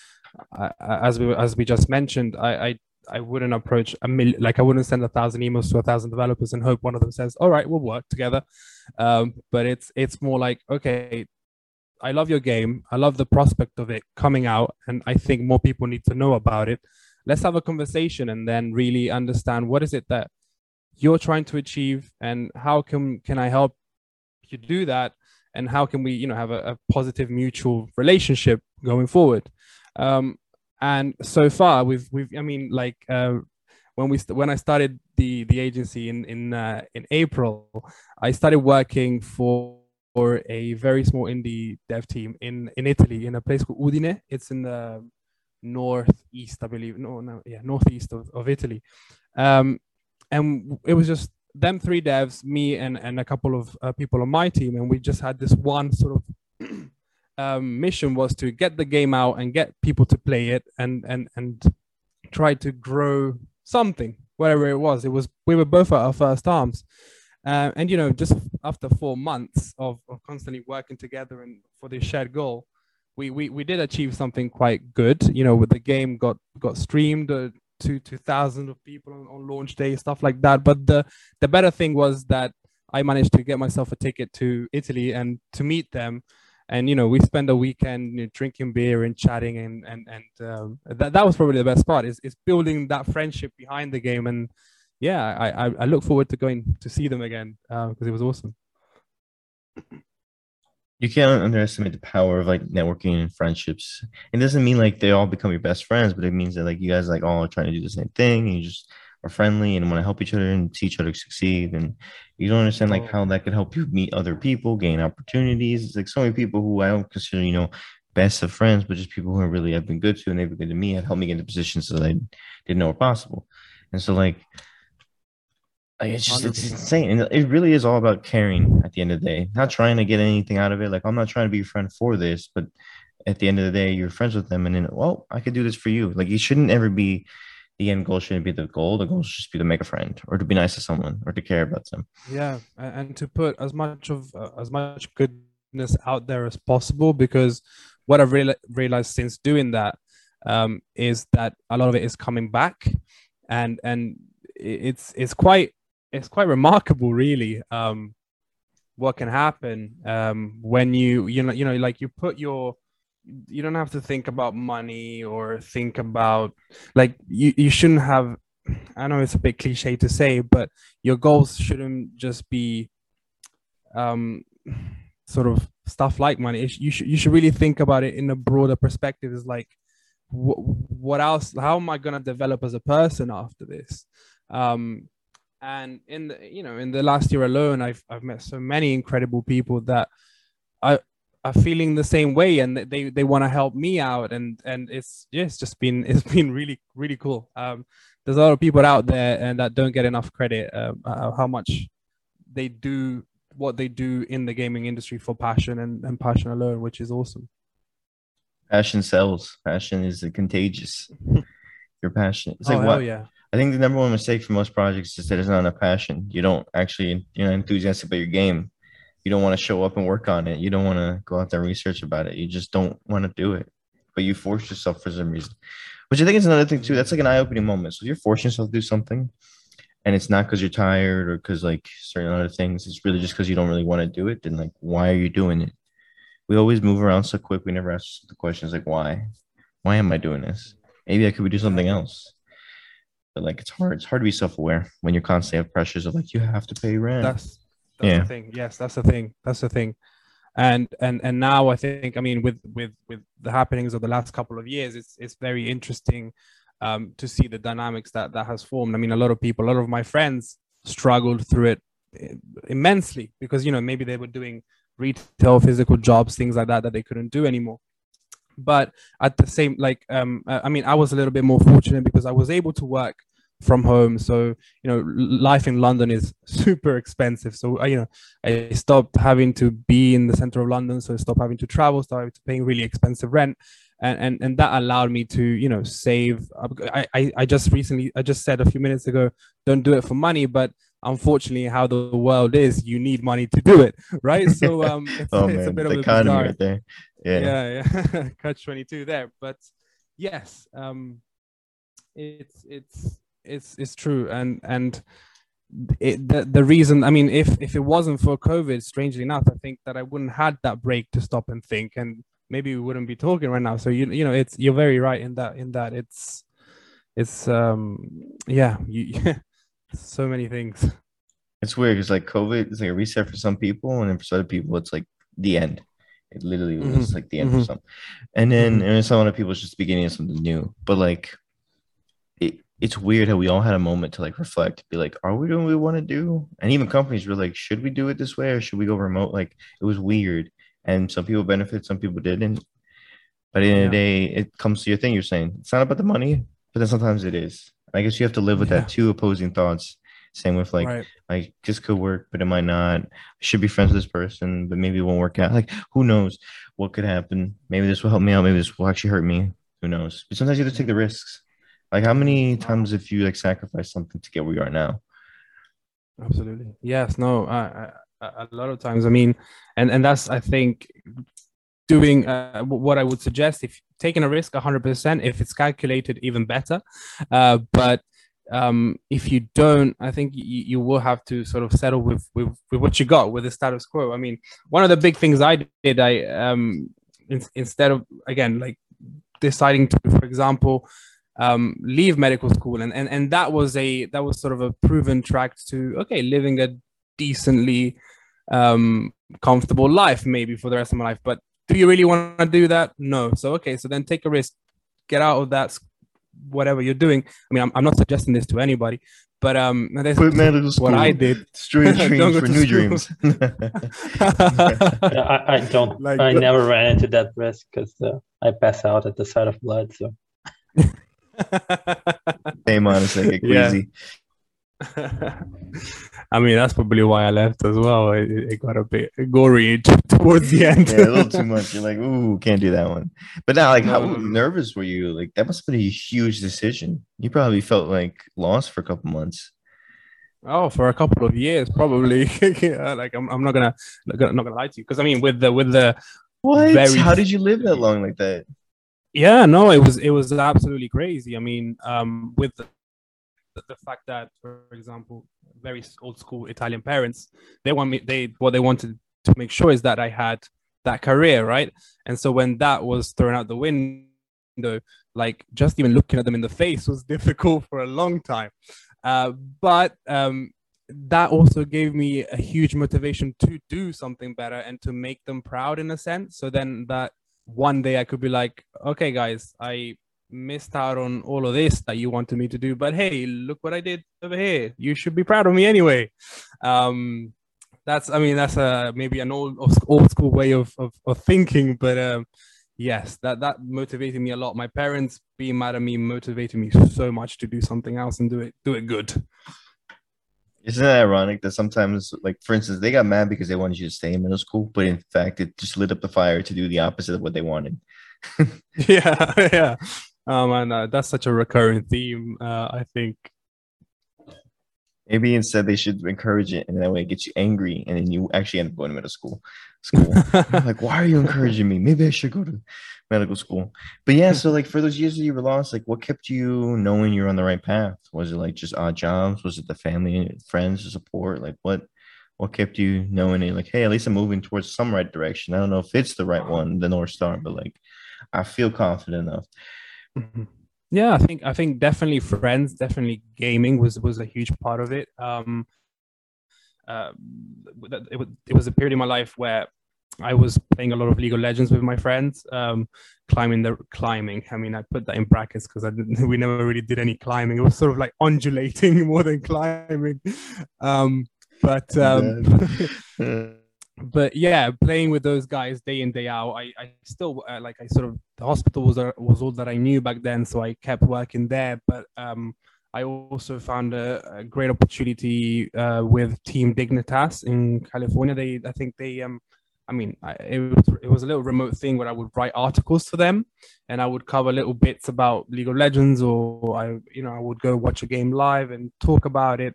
as we just mentioned, I wouldn't approach a million, like I wouldn't send 1,000 emails to 1,000 developers and hope one of them says, all right, we'll work together. But it's more like, okay, I love your game. I love the prospect of it coming out. And I think more people need to know about it. Let's have a conversation and then really understand what is it that you're trying to achieve and how can I help you do that? And how can we, you know, have a positive mutual relationship going forward? And so far, we've I mean, like when I started the agency in April, I started working for a very small indie dev team in Italy, in a place called Udine. It's in the northeast, I believe. Northeast of Italy. And it was just them three devs, me and a couple of people on my team, and we just had this one sort of mission was to get the game out and get people to play it and try to grow something, whatever it was. We were both at our first arms, and you know, just after 4 months of constantly working together and for this shared goal, we did achieve something quite good. You know, with the game got streamed to thousands of people on launch day, stuff like that. But the better thing was that I managed to get myself a ticket to Italy and to meet them. And, you know, we spend a weekend, you know, drinking beer and chatting. And that was probably the best part is building that friendship behind the game. And, yeah, I look forward to going to see them again because it was awesome. You can't underestimate the power of, like, networking and friendships. It doesn't mean, like, they all become your best friends, but it means that, like, you guys, like, all are trying to do the same thing. And you just are friendly and want to help each other and see each other succeed. And you don't understand like how that could help you meet other people, gain opportunities. It's like so many people who I don't consider, you know, best of friends, but just people who I really have been good to and they've been good to me, have helped me get into positions that I didn't know were possible. And so like, it's just, it's insane. And it really is all about caring at the end of the day, not trying to get anything out of it. Like, I'm not trying to be your friend for this, but at the end of the day, you're friends with them. And then, well, I could do this for you. Like, you shouldn't ever be, the end goal shouldn't be the goal. The goal should just be to make a friend, or to be nice to someone, or to care about them. Yeah, and to put as much goodness out there as possible. Because what I've realized since doing that is that a lot of it is coming back, and it's quite remarkable, really. What can happen when you know like you put your you don't have to think about money or think about like you shouldn't have, I know it's a bit cliche to say, but your goals shouldn't just be sort of stuff like money. You should really think about it in a broader perspective. Is like what else, how am I going to develop as a person after this? And in the, you know, in the last year alone, I've met so many incredible people that are feeling the same way, and they want to help me out, and it's been really, really cool. There's a lot of people out there and that don't get enough credit how much they do what they do in the gaming industry for passion and passion alone, which is awesome. Passion sells. Passion is contagious. You're passionate. It's like, oh, what? Yeah. I think the number one mistake for most projects is that there's not enough passion. You don't actually, you're not enthusiastic about your game. You don't want to show up and work on it. You don't want to go out there and research about it. You just don't want to do it. But you force yourself for some reason, which I think is another thing too. That's like an eye-opening moment. So you're forcing yourself to do something, and it's not because you're tired or because like certain other things. It's really just because you don't really want to do it. Then like, why are you doing it? We always move around so quick. We never ask the questions like, why? Why am I doing this? Maybe I could do something else. But like, it's hard. It's hard to be self-aware when you're constantly have pressures of like, you have to pay rent. That's That's the thing. Yes, that's the thing. That's the thing. And now I think, I mean, with the happenings of the last couple of years, it's very interesting to see the dynamics that has formed. I mean, a lot of my friends struggled through it immensely because, you know, maybe they were doing retail, physical jobs, things like that they couldn't do anymore. But at the same, like, I mean, I was a little bit more fortunate because I was able to work from home. So, you know, life in London is super expensive. So, you know, I stopped having to be in the center of London. So I stopped having to travel, started paying really expensive rent. And that allowed me to, you know, save. I just said a few minutes ago, don't do it for money. But unfortunately, how the world is, you need money to do it, right? So it's, oh, it's a bit of a bizarre right there. Yeah. Catch 22 there. But yes, it's true. And it, the reason, I mean, if it wasn't for COVID, strangely enough, I think that I wouldn't had that break to stop and think, and maybe we wouldn't be talking right now. So you know, it's, you're very right in that it's so many things. It's weird because like COVID is like a reset for some people, and then for other people it's like the end. It literally was like the end for some. And then some other people, it's just beginning of something new. But like it's weird how we all had a moment to like reflect, be like, are we doing what we want to do? And even companies were like, should we do it this way or should we go remote? Like it was weird. And some people benefit, some people didn't. But at the end of the day, it comes to your thing you're saying. It's not about the money, but then sometimes it is. I guess you have to live with that, two opposing thoughts. Same with like, I just could work, but it might not. I should be friends with this person, but maybe it won't work out. Like, who knows what could happen? Maybe this will help me out. Maybe this will actually hurt me. Who knows? But sometimes you have to take the risks. Like, how many times have you like sacrificed something to get where you are now? Absolutely. Yes. No. A lot of times, I mean, and that's, I think, doing what I would suggest, if taking a risk 100%, if it's calculated, even better. But if you don't, I think you will have to sort of settle with what you got, with the status quo. I mean, one of the big things I did, instead of, again, like deciding to, for example, leave medical school, and that was sort of a proven track to, okay, living a decently comfortable life maybe for the rest of my life. But do you really want to do that? No. So okay, so then take a risk, get out of that, whatever you're doing. I mean, I'm not suggesting this to anybody, but that's what I did. Stream dreams for new dreams. I never ran into that risk because I pass out at the sight of blood. So same, honestly, like crazy. I mean, that's probably why I left as well. It got a bit gory towards the end. Yeah, a little too much. You're like, ooh, can't do that one. But now, like, how nervous were you? Like, that must have been a huge decision. You probably felt like lost for a couple months. Oh, for a couple of years, probably. Yeah, like, I'm not gonna lie to you, because I mean, with the what? How did you live that long like that? Yeah, no, it was absolutely crazy. I mean, with the fact that, for example, very old school Italian parents, they wanted to make sure is that I had that career, right? And so when that was thrown out the window, like just even looking at them in the face was difficult for a long time. But that also gave me a huge motivation to do something better and to make them proud in a sense. So then that one day I could be like, okay, guys, I missed out on all of this that you wanted me to do, but hey, look what I did over here. You should be proud of me anyway. That's maybe an old school way of thinking, but yes, that motivated me a lot. My parents being mad at me motivated me so much to do something else and do it good. Isn't that ironic that sometimes, like, for instance, they got mad because they wanted you to stay in middle school, but in fact it just lit up the fire to do the opposite of what they wanted. Yeah. And that's such a recurring theme, I think. Maybe instead they should encourage it, and that way it gets you angry, and then you actually end up going to medical school. Like, why are you encouraging me? Maybe I should go to medical school. But yeah, so like for those years that you were lost, like what kept you knowing you're on the right path? Was it like just odd jobs? Was it the family and friends, the support? Like what kept you knowing it? Like, hey, at least I'm moving towards some right direction. I don't know if it's the right one, the North Star, but like I feel confident enough. Yeah, I think definitely friends, definitely gaming was a huge part of it. it was a period in my life where I was playing a lot of League of Legends with my friends, climbing. I mean, I put that in brackets because we never really did any climbing. It was sort of like undulating more than climbing. But yeah, playing with those guys day in, day out. I still like, I sort of, the hospital was all that I knew back then, so I kept working there. But I also found a great opportunity with Team Dignitas in California. It was a little remote thing where I would write articles for them, and I would cover little bits about League of Legends, or I would go watch a game live and talk about it.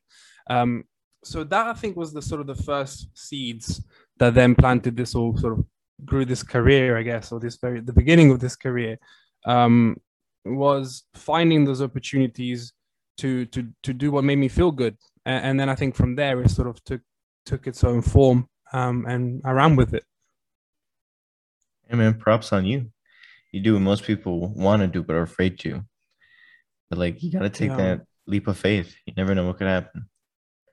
So that, I think, was the sort of the first seeds that then planted this, or sort of grew this career, I guess, or the beginning of this career, was finding those opportunities to do what made me feel good. And then I think from there it sort of took its own form. And I ran with it. Hey man, props on you. You do what most people want to do but are afraid to. But like, you gotta take that leap of faith. You never know what could happen.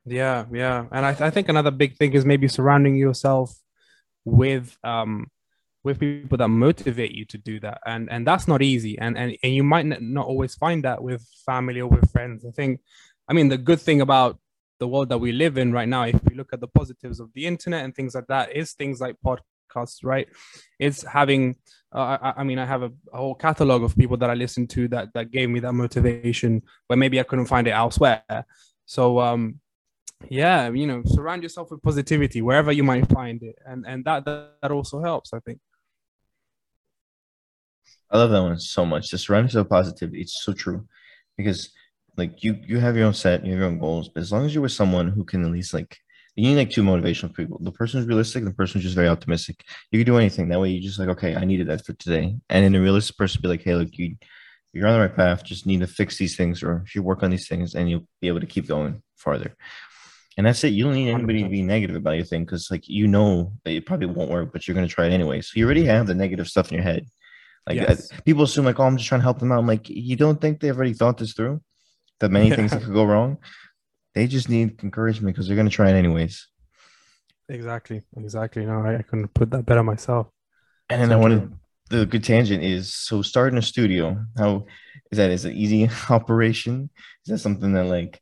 Yeah. And I think another big thing is maybe surrounding yourself with people that motivate you to do that. And that's not easy. And you might not always find that with family or with friends. I mean, the good thing about the world that we live in right now, if we look at the positives of the internet and things like that, is things like podcasts, right? It's having, I have a whole catalog of people that I listen to that gave me that motivation where maybe I couldn't find it elsewhere. So surround yourself with positivity wherever you might find it. And that also helps, I think. I love that one so much. Just surround yourself with positivity. It's so true, because like you have your own set, you have your own goals, but as long as you're with someone who can at least, like, you need like two motivational people. The person who's realistic, the person who's just very optimistic. You can do anything. That way you're just like, okay, I needed that for today. And then a realistic person be like, hey, look, you're on the right path. Just need to fix these things, or if you work on these things, and you'll be able to keep going farther. And that's it. You don't need anybody to be negative about your thing, because like, you know that it probably won't work, but you're going to try it anyway. So you already have the negative stuff in your head. Like, yes. People assume like, oh, I'm just trying to help them out. I'm like, you don't think they've already thought this through? The many things that could go wrong, they just need encouragement because they're going to try it anyways. Exactly. No, I couldn't put that better myself. And then the good tangent is, so starting a studio, how is that? Is it an easy operation? Is that something that like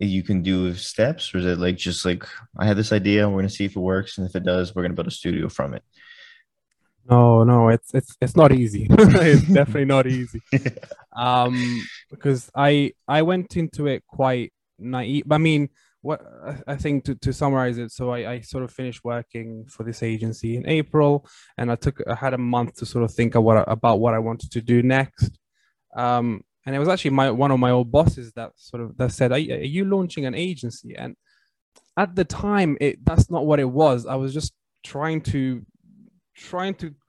you can do with steps, or is it like just like, I had this idea, we're going to see if it works, and if it does, we're going to build a studio from it? No, it's not easy. It's definitely not easy. Because I went into it quite naive. I mean, what I think to summarize it, so I sort of finished working for this agency in April, and I had a month to sort of think about what I wanted to do next. And it was actually one of my old bosses that said, "Are you launching an agency?" And at the time, that's not what it was. I was just trying to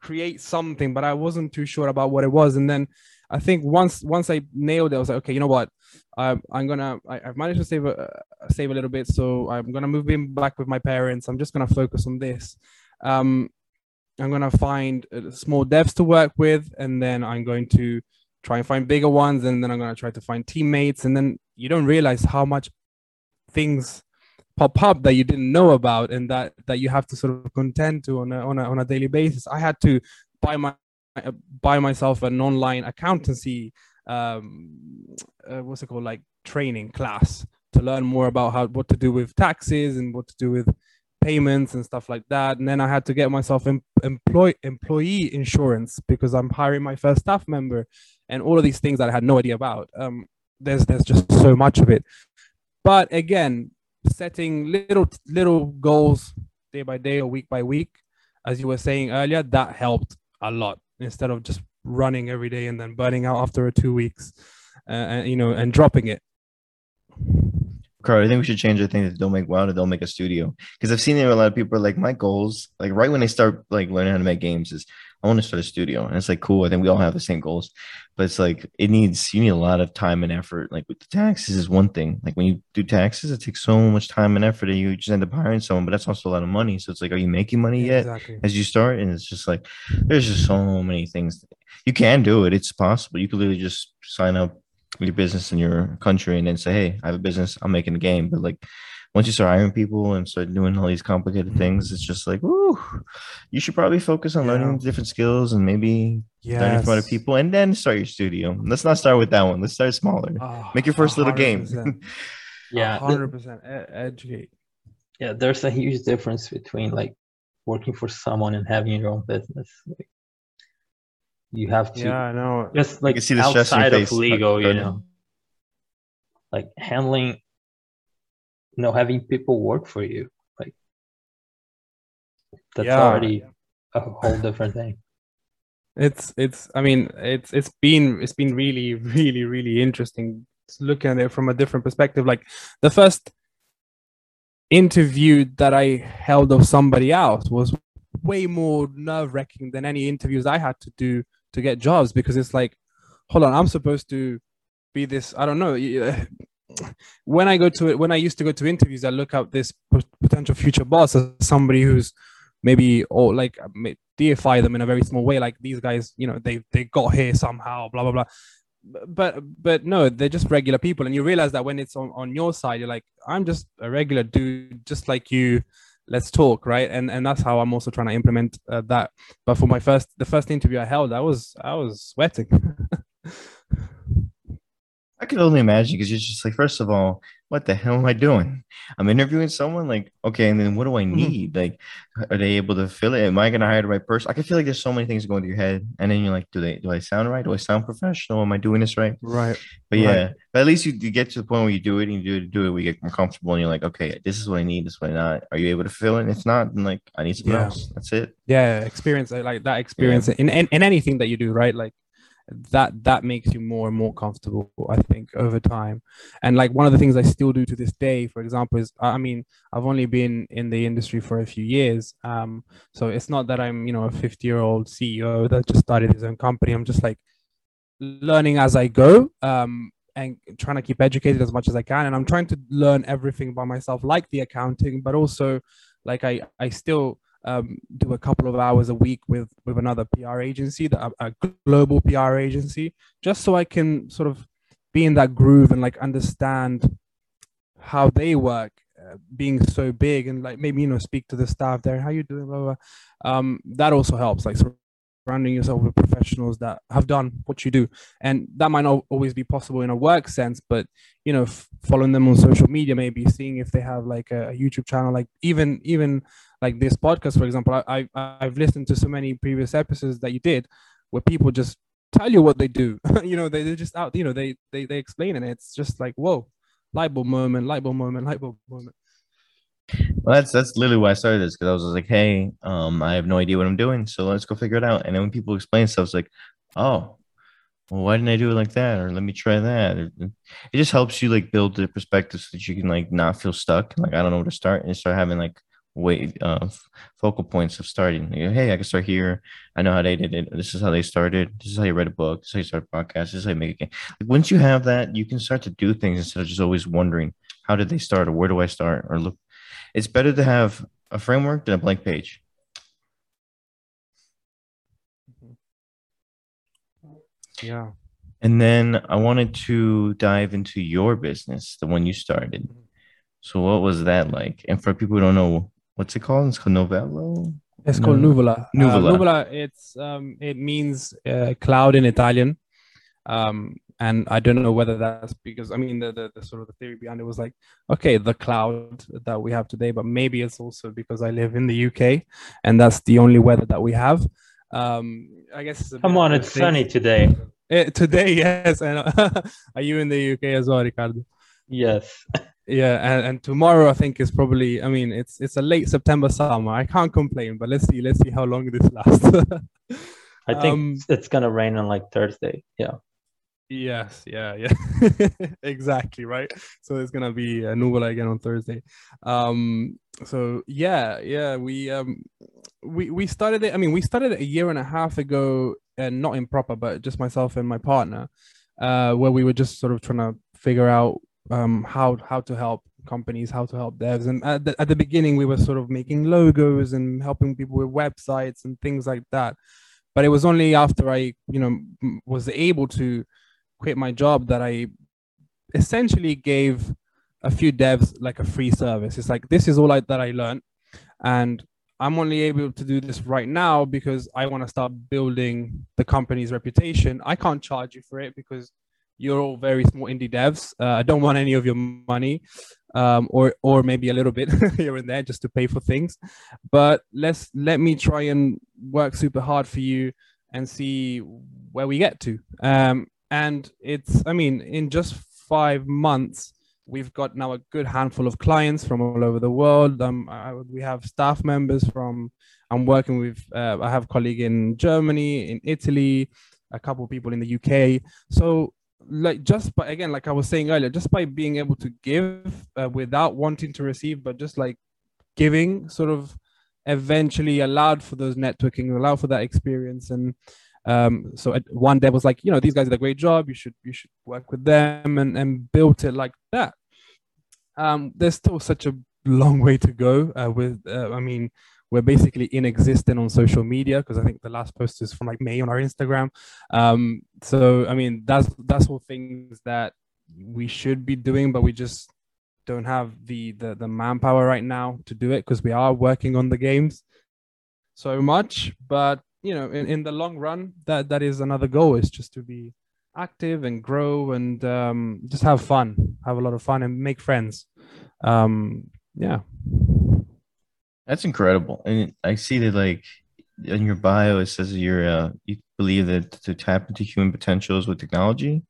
create something, but I wasn't too sure about what it was. And then I think once I nailed it, I was like, okay, you know what, I've managed to save a little bit, so I'm gonna move in back with my parents. I'm just gonna focus on this. I'm gonna find small devs to work with, and then I'm going to try and find bigger ones, and then I'm gonna try to find teammates. And then you don't realize how much things pop up that you didn't know about, and that you have to sort of contend to on a daily basis. I had to buy myself an online accountancy training class to learn more about what to do with taxes and what to do with payments and stuff like that. And then I had to get myself employee insurance because I'm hiring my first staff member, and all of these things that I had no idea about. There's just so much of it. But again, setting little goals day by day or week by week, as you were saying earlier, that helped a lot, instead of just running every day and then burning out after 2 weeks, and dropping it. Carl, I think we should change the thing that don't make WoW to don't make a studio, because I've seen it where a lot of people are like, my goals, like right when they start like learning how to make games, is I want to start a studio. And it's like, cool, I think we all have the same goals, but it's like, you need a lot of time and effort. Like with the taxes is one thing, like when you do taxes, it takes so much time and effort, and you just end up hiring someone, but that's also a lot of money. So it's like, are you making money yet? Exactly. As you start? And it's just like, there's just so many things. You can do it. It's possible. You could literally just sign up with your business in your country and then say, hey, I have a business, I'm making a game. But like, once you start hiring people and start doing all these complicated things, it's just like, woo, you should probably focus on learning different skills and maybe learning from other people and then start your studio. Let's not start with that one. Let's start smaller. Make your first 100%. Little game. 100% educate. Yeah, there's a huge difference between like working for someone and having your own business. Like, you have to just like see the outside of legal, you know, like handling, you know, having people work for you, like that's already a whole different thing. It's I mean, it's been really, really, really interesting looking at it from a different perspective. Like the first interview that I held of somebody else was way more nerve-wracking than any interviews I had to do to get jobs, because it's like, hold on, I'm supposed to be this, I don't know. When I go to it, when I used to go to interviews, I look up this potential future boss as somebody who's maybe, or like deify them in a very small way, like these guys, you know, they got here somehow, blah blah blah. But no, they're just regular people. And you realize that when it's on your side, you're like, I'm just a regular dude, just like you. Let's talk, right? And that's how I'm also trying to implement that. But for my first interview I held, I was sweating. I could only imagine, because you're just like, first of all, what the hell am I doing? I'm interviewing someone, like, okay, and then what do I need? Like, are they able to fill it? Am I going to hire the right person? I can feel like there's so many things going through your head, and then you're like, do I sound right? Do I sound professional? Am I doing this right? Right. But yeah, but at least you get to the point where you do it, and you do it, we get more comfortable, and you're like, okay, this is what I need, this is what I not. Are you able to fill it? And if not, then like, I need someone else. That's it. Yeah, experience, like that experience in anything that you do, right? Like, that makes you more and more comfortable, I think, over time. And like one of the things I still do to this day, for example, is, I mean, I've only been in the industry for a few years, so it's not that I'm, you know, a 50-year-old CEO that just started his own company. I'm just like learning as I go, and trying to keep educated as much as I can. And I'm trying to learn everything by myself, like the accounting, but also like I still do a couple of hours a week with another PR agency, a global PR agency, just so I can sort of be in that groove and like understand how they work, being so big, and like maybe, you know, speak to the staff there, how you doing, blah, blah, blah. That also helps, like surrounding yourself with professionals that have done what you do, and that might not always be possible in a work sense, but you know, following them on social media, maybe seeing if they have like a YouTube channel, like even like this podcast, for example, I've listened to so many previous episodes that you did where people just tell you what they do. You know, they're just out, you know, they explain it. It's just like, whoa, light bulb moment. Well, that's literally why I started this, because I was like, hey, I have no idea what I'm doing, so let's go figure it out. And then when people explain stuff, it's like, oh, well, why didn't I do it like that? Or let me try that. It just helps you like build the perspective so that you can like not feel stuck. Like, I don't know where to start, and start having like focal points of starting. Like, hey, I can start here. I know how they did it. This is how they started. This is how you read a book. This is how you start a podcast. This is how you make a game. Like, once you have that, you can start to do things instead of just always wondering, how did they start, or where do I start, or look. It's better to have a framework than a blank page. Yeah. And then I wanted to dive into your business, the one you started. So what was that like? And for people who don't know, what's it called? It's called Nuvola? It's called Nuvola. Nuvola. It's it means cloud in Italian. And I don't know whether that's because, I mean, the sort of the theory behind it was like, okay, the cloud that we have today, but maybe it's also because I live in the UK and that's the only weather that we have. I guess. Come on, it's sunny today. Today, yes. I know. Are you in the UK as well, Ricardo? Yes. Yeah, and tomorrow I think is probably, I mean, it's a late September summer. I can't complain, but let's see how long this lasts. I think it's gonna rain on like Thursday. Yeah. Yes, yeah, exactly, right? So it's gonna be a Nuvola again on Thursday. So yeah, we started it. I mean, we started it a year and a half ago, and not improper, but just myself and my partner, where we were just sort of trying to figure out how to help companies, how to help devs. And at the beginning, we were sort of making logos and helping people with websites and things like that. But it was only after I, you know, was able to quit my job that I essentially gave a few devs like a free service. It's like, this is all that I learned, and I'm only able to do this right now because I want to start building the company's reputation. I can't charge you for it because you're all very small indie devs. I don't want any of your money, or maybe a little bit here and there just to pay for things. But let me try and work super hard for you and see where we get to. And it's, I mean, in just 5 months, we've got now a good handful of clients from all over the world. We have staff members from, I'm working with, I have a colleague in Germany, in Italy, a couple of people in the UK. So like, just by, again, like I was saying earlier, just by being able to give without wanting to receive, but just like giving sort of eventually allowed for those networking, allowed for that experience. And so one dev was like, you know, these guys did a great job. You should work with them, and built it like that. There's still such a long way to go I mean, we're basically inexistent on social media because I think the last post is from like May on our Instagram. So, I mean, that's all things that we should be doing, but we just don't have the manpower right now to do it because we are working on the games so much. But you know, in the long run, that is another goal, is just to be active and grow and just have fun, have a lot of fun and make friends. Yeah. That's incredible. And I see that like in your bio, it says you're, you believe that to tap into human potentials with technology.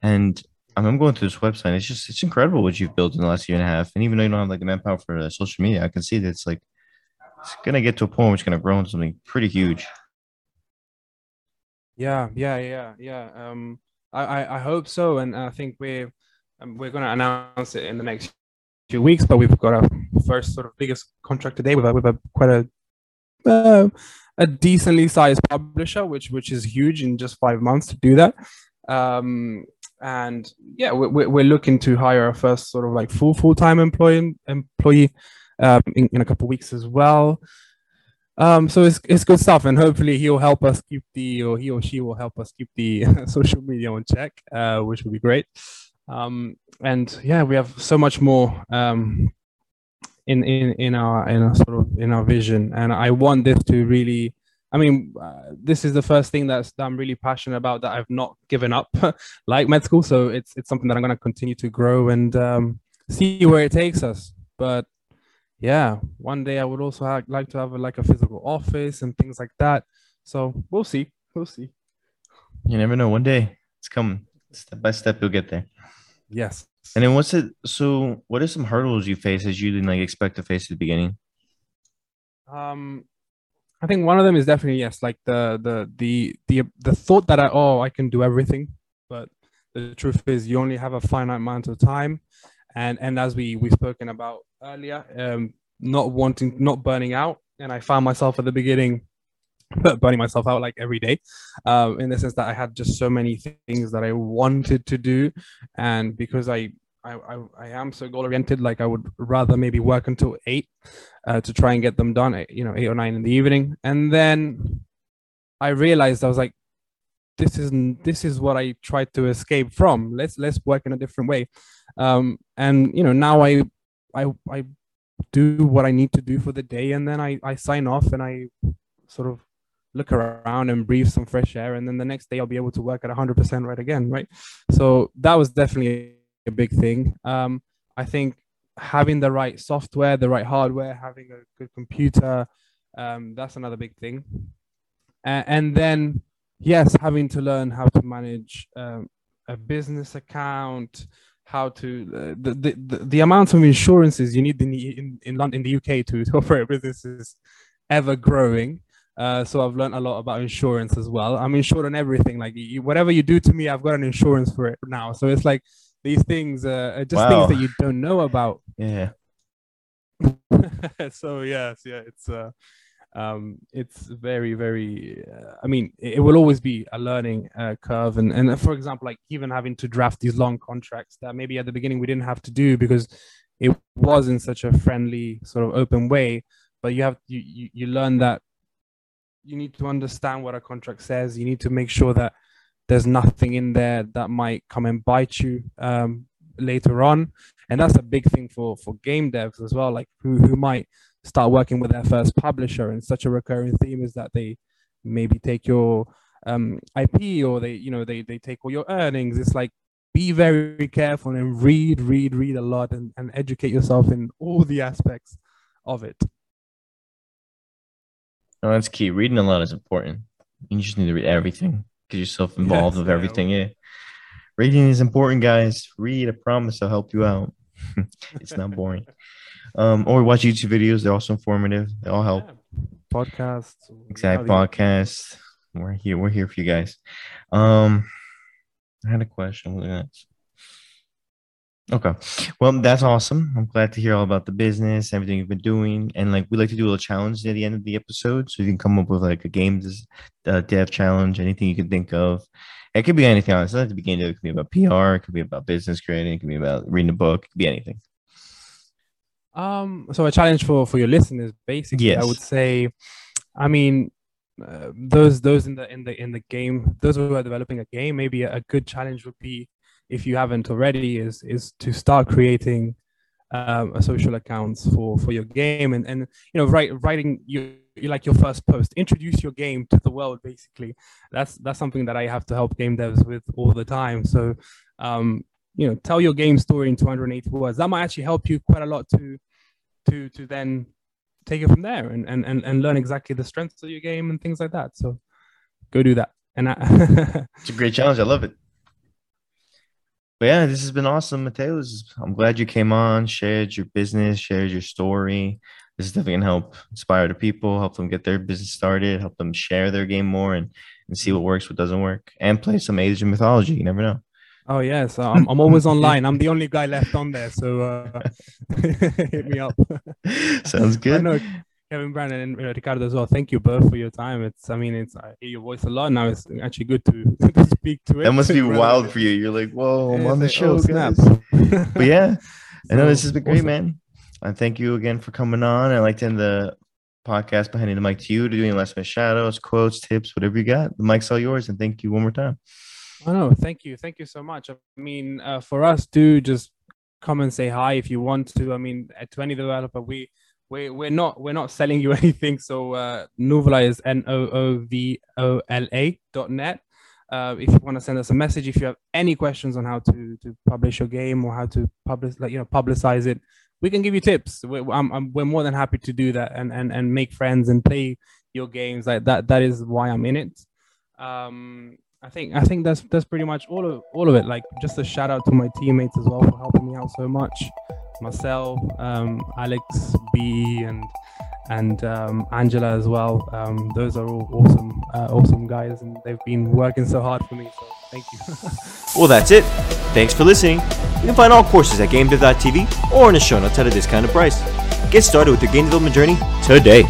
And I'm going to this website. It's incredible what you've built in the last year and a half. And even though you don't have like the manpower for social media, I can see that it's like, it's going to get to a point where it's going to grow into something pretty huge. Yeah. I hope so. And I think we're going to announce it in the next few weeks, but we've got our first sort of biggest contract today with a quite a decently sized publisher, which is huge in just 5 months to do that. And yeah, we're looking to hire our first sort of like full-time employee in a couple of weeks as well. So it's good stuff, and hopefully he or she will help us keep the social media on check, which would be great. And yeah, we have so much more in our vision, and I want this to really. I mean, this is the first thing that I'm really passionate about that I've not given up, like med school. So it's something that I'm going to continue to grow and see where it takes us. But yeah, one day I would also like to have a physical office and things like that. So we'll see. You never know. One day it's coming. Step by step, you'll get there. Yes. And then so what are some hurdles you face as you didn't expect to face at the beginning? I think one of them is definitely, yes, like the thought that I can do everything, but the truth is you only have a finite amount of time. And as we've spoken about earlier, not burning out. And I found myself at the beginning burning myself out like every day, in the sense that I had just so many things that I wanted to do. And because I am so goal oriented, like I would rather maybe work until 8 to try and get them done at, 8 or 9 in the evening. And then I realized, I was like, this is what I tried to escape from. Let's work in a different way. And now I do what I need to do for the day, and then I sign off and I sort of look around and breathe some fresh air, and then the next day I'll be able to work at 100% right again, right? So that was definitely a big thing. I think having the right software, the right hardware, having a good computer, that's another big thing. And then, yes, having to learn how to manage a business account, how to the amount of insurances you need in London, in the UK, to operate a business is ever growing. So I've learned a lot about insurance as well. I'm insured on everything. Like whatever you do to me, I've got an insurance for it now. So it's like these things are just things that you don't know about. Yeah. So yes, it's very, very. I mean, it will always be a learning curve. And for example, like even having to draft these long contracts that maybe at the beginning we didn't have to do because it was in such a friendly sort of open way. But you learn that. You need to understand what a contract says. You need to make sure that there's nothing in there that might come and bite you later on. And that's a big thing for game devs as well, like who might start working with their first publisher, and such a recurring theme is that they maybe take your IP, or they take all your earnings. It's like, be very careful and read a lot, and educate yourself in all the aspects of it. No, that's key. Reading a lot is important. You just need to read everything. Get yourself involved with everything. Yeah. Reading is important, guys. Read. I promise I'll help you out. It's not boring. Or watch YouTube videos. They're also informative. They all help. Yeah. Podcasts. Exactly. Podcasts. We're here. We're here for you guys. I had a question. Look at that. Okay. Well, that's awesome. I'm glad to hear all about the business, everything you've been doing. And like, we like to do a little challenge at the end of the episode. So you can come up with like a game dev challenge, anything you can think of. It could be anything. Honestly, so at the beginning, it could be about PR. It could be about business creating. It could be about reading a book. It could be anything. So a challenge for your listeners, basically, yes. I would say, I mean, those in the game, those who are developing a game, maybe a good challenge would be, if you haven't already, is to start creating a social accounts for your game, and you know, writing your first post, introduce your game to the world, basically. That's something that I have to help game devs with all the time. So you know, tell your game story in 280 words. That might actually help you quite a lot to then take it from there and learn exactly the strengths of your game and things like that. So go do that. And it's a great challenge. I love it. But yeah, this has been awesome, Matteo. I'm glad you came on, shared your business, shared your story. This is definitely going to help inspire the people, help them get their business started, help them share their game more and see what works, what doesn't work, and play some Age of Mythology. You never know. Oh, yes. Yeah, so I'm always online. I'm the only guy left on there. So hit me up. Sounds good. I know Kevin, Brandon, and Ricardo as well. Thank you both for your time. I hear your voice a lot now. It's actually good to speak to it. That must be wild for you. You're like, whoa, I'm on the show. Snap. But yeah, I know this has been great, man. And thank you again for coming on. I'd like to end the podcast by handing the mic to you, to do any last minute shout-outs, quotes, tips, whatever you got. The mic's all yours, and thank you one more time. Oh, no, thank you. Thank you so much. I mean, for us, do just come and say hi if you want to. I mean, to any developer, we're not selling you anything. So Nuvola is NOOVOLA.net. If you want to send us a message, if you have any questions on how to publish your game, or how to publicize it, we can give you tips. We're more than happy to do that and make friends and play your games like that. That is why I'm in it. I think that's pretty much all of it. Like, just a shout out to my teammates as well for helping me out so much. Marcel, Alex, B, and Angela as well. Those are all awesome guys, and they've been working so hard for me, so thank you. Well, that's it. Thanks for listening. You can find all courses at GameDev.TV or in the show notes at a discounted price. Get started with your game development journey today.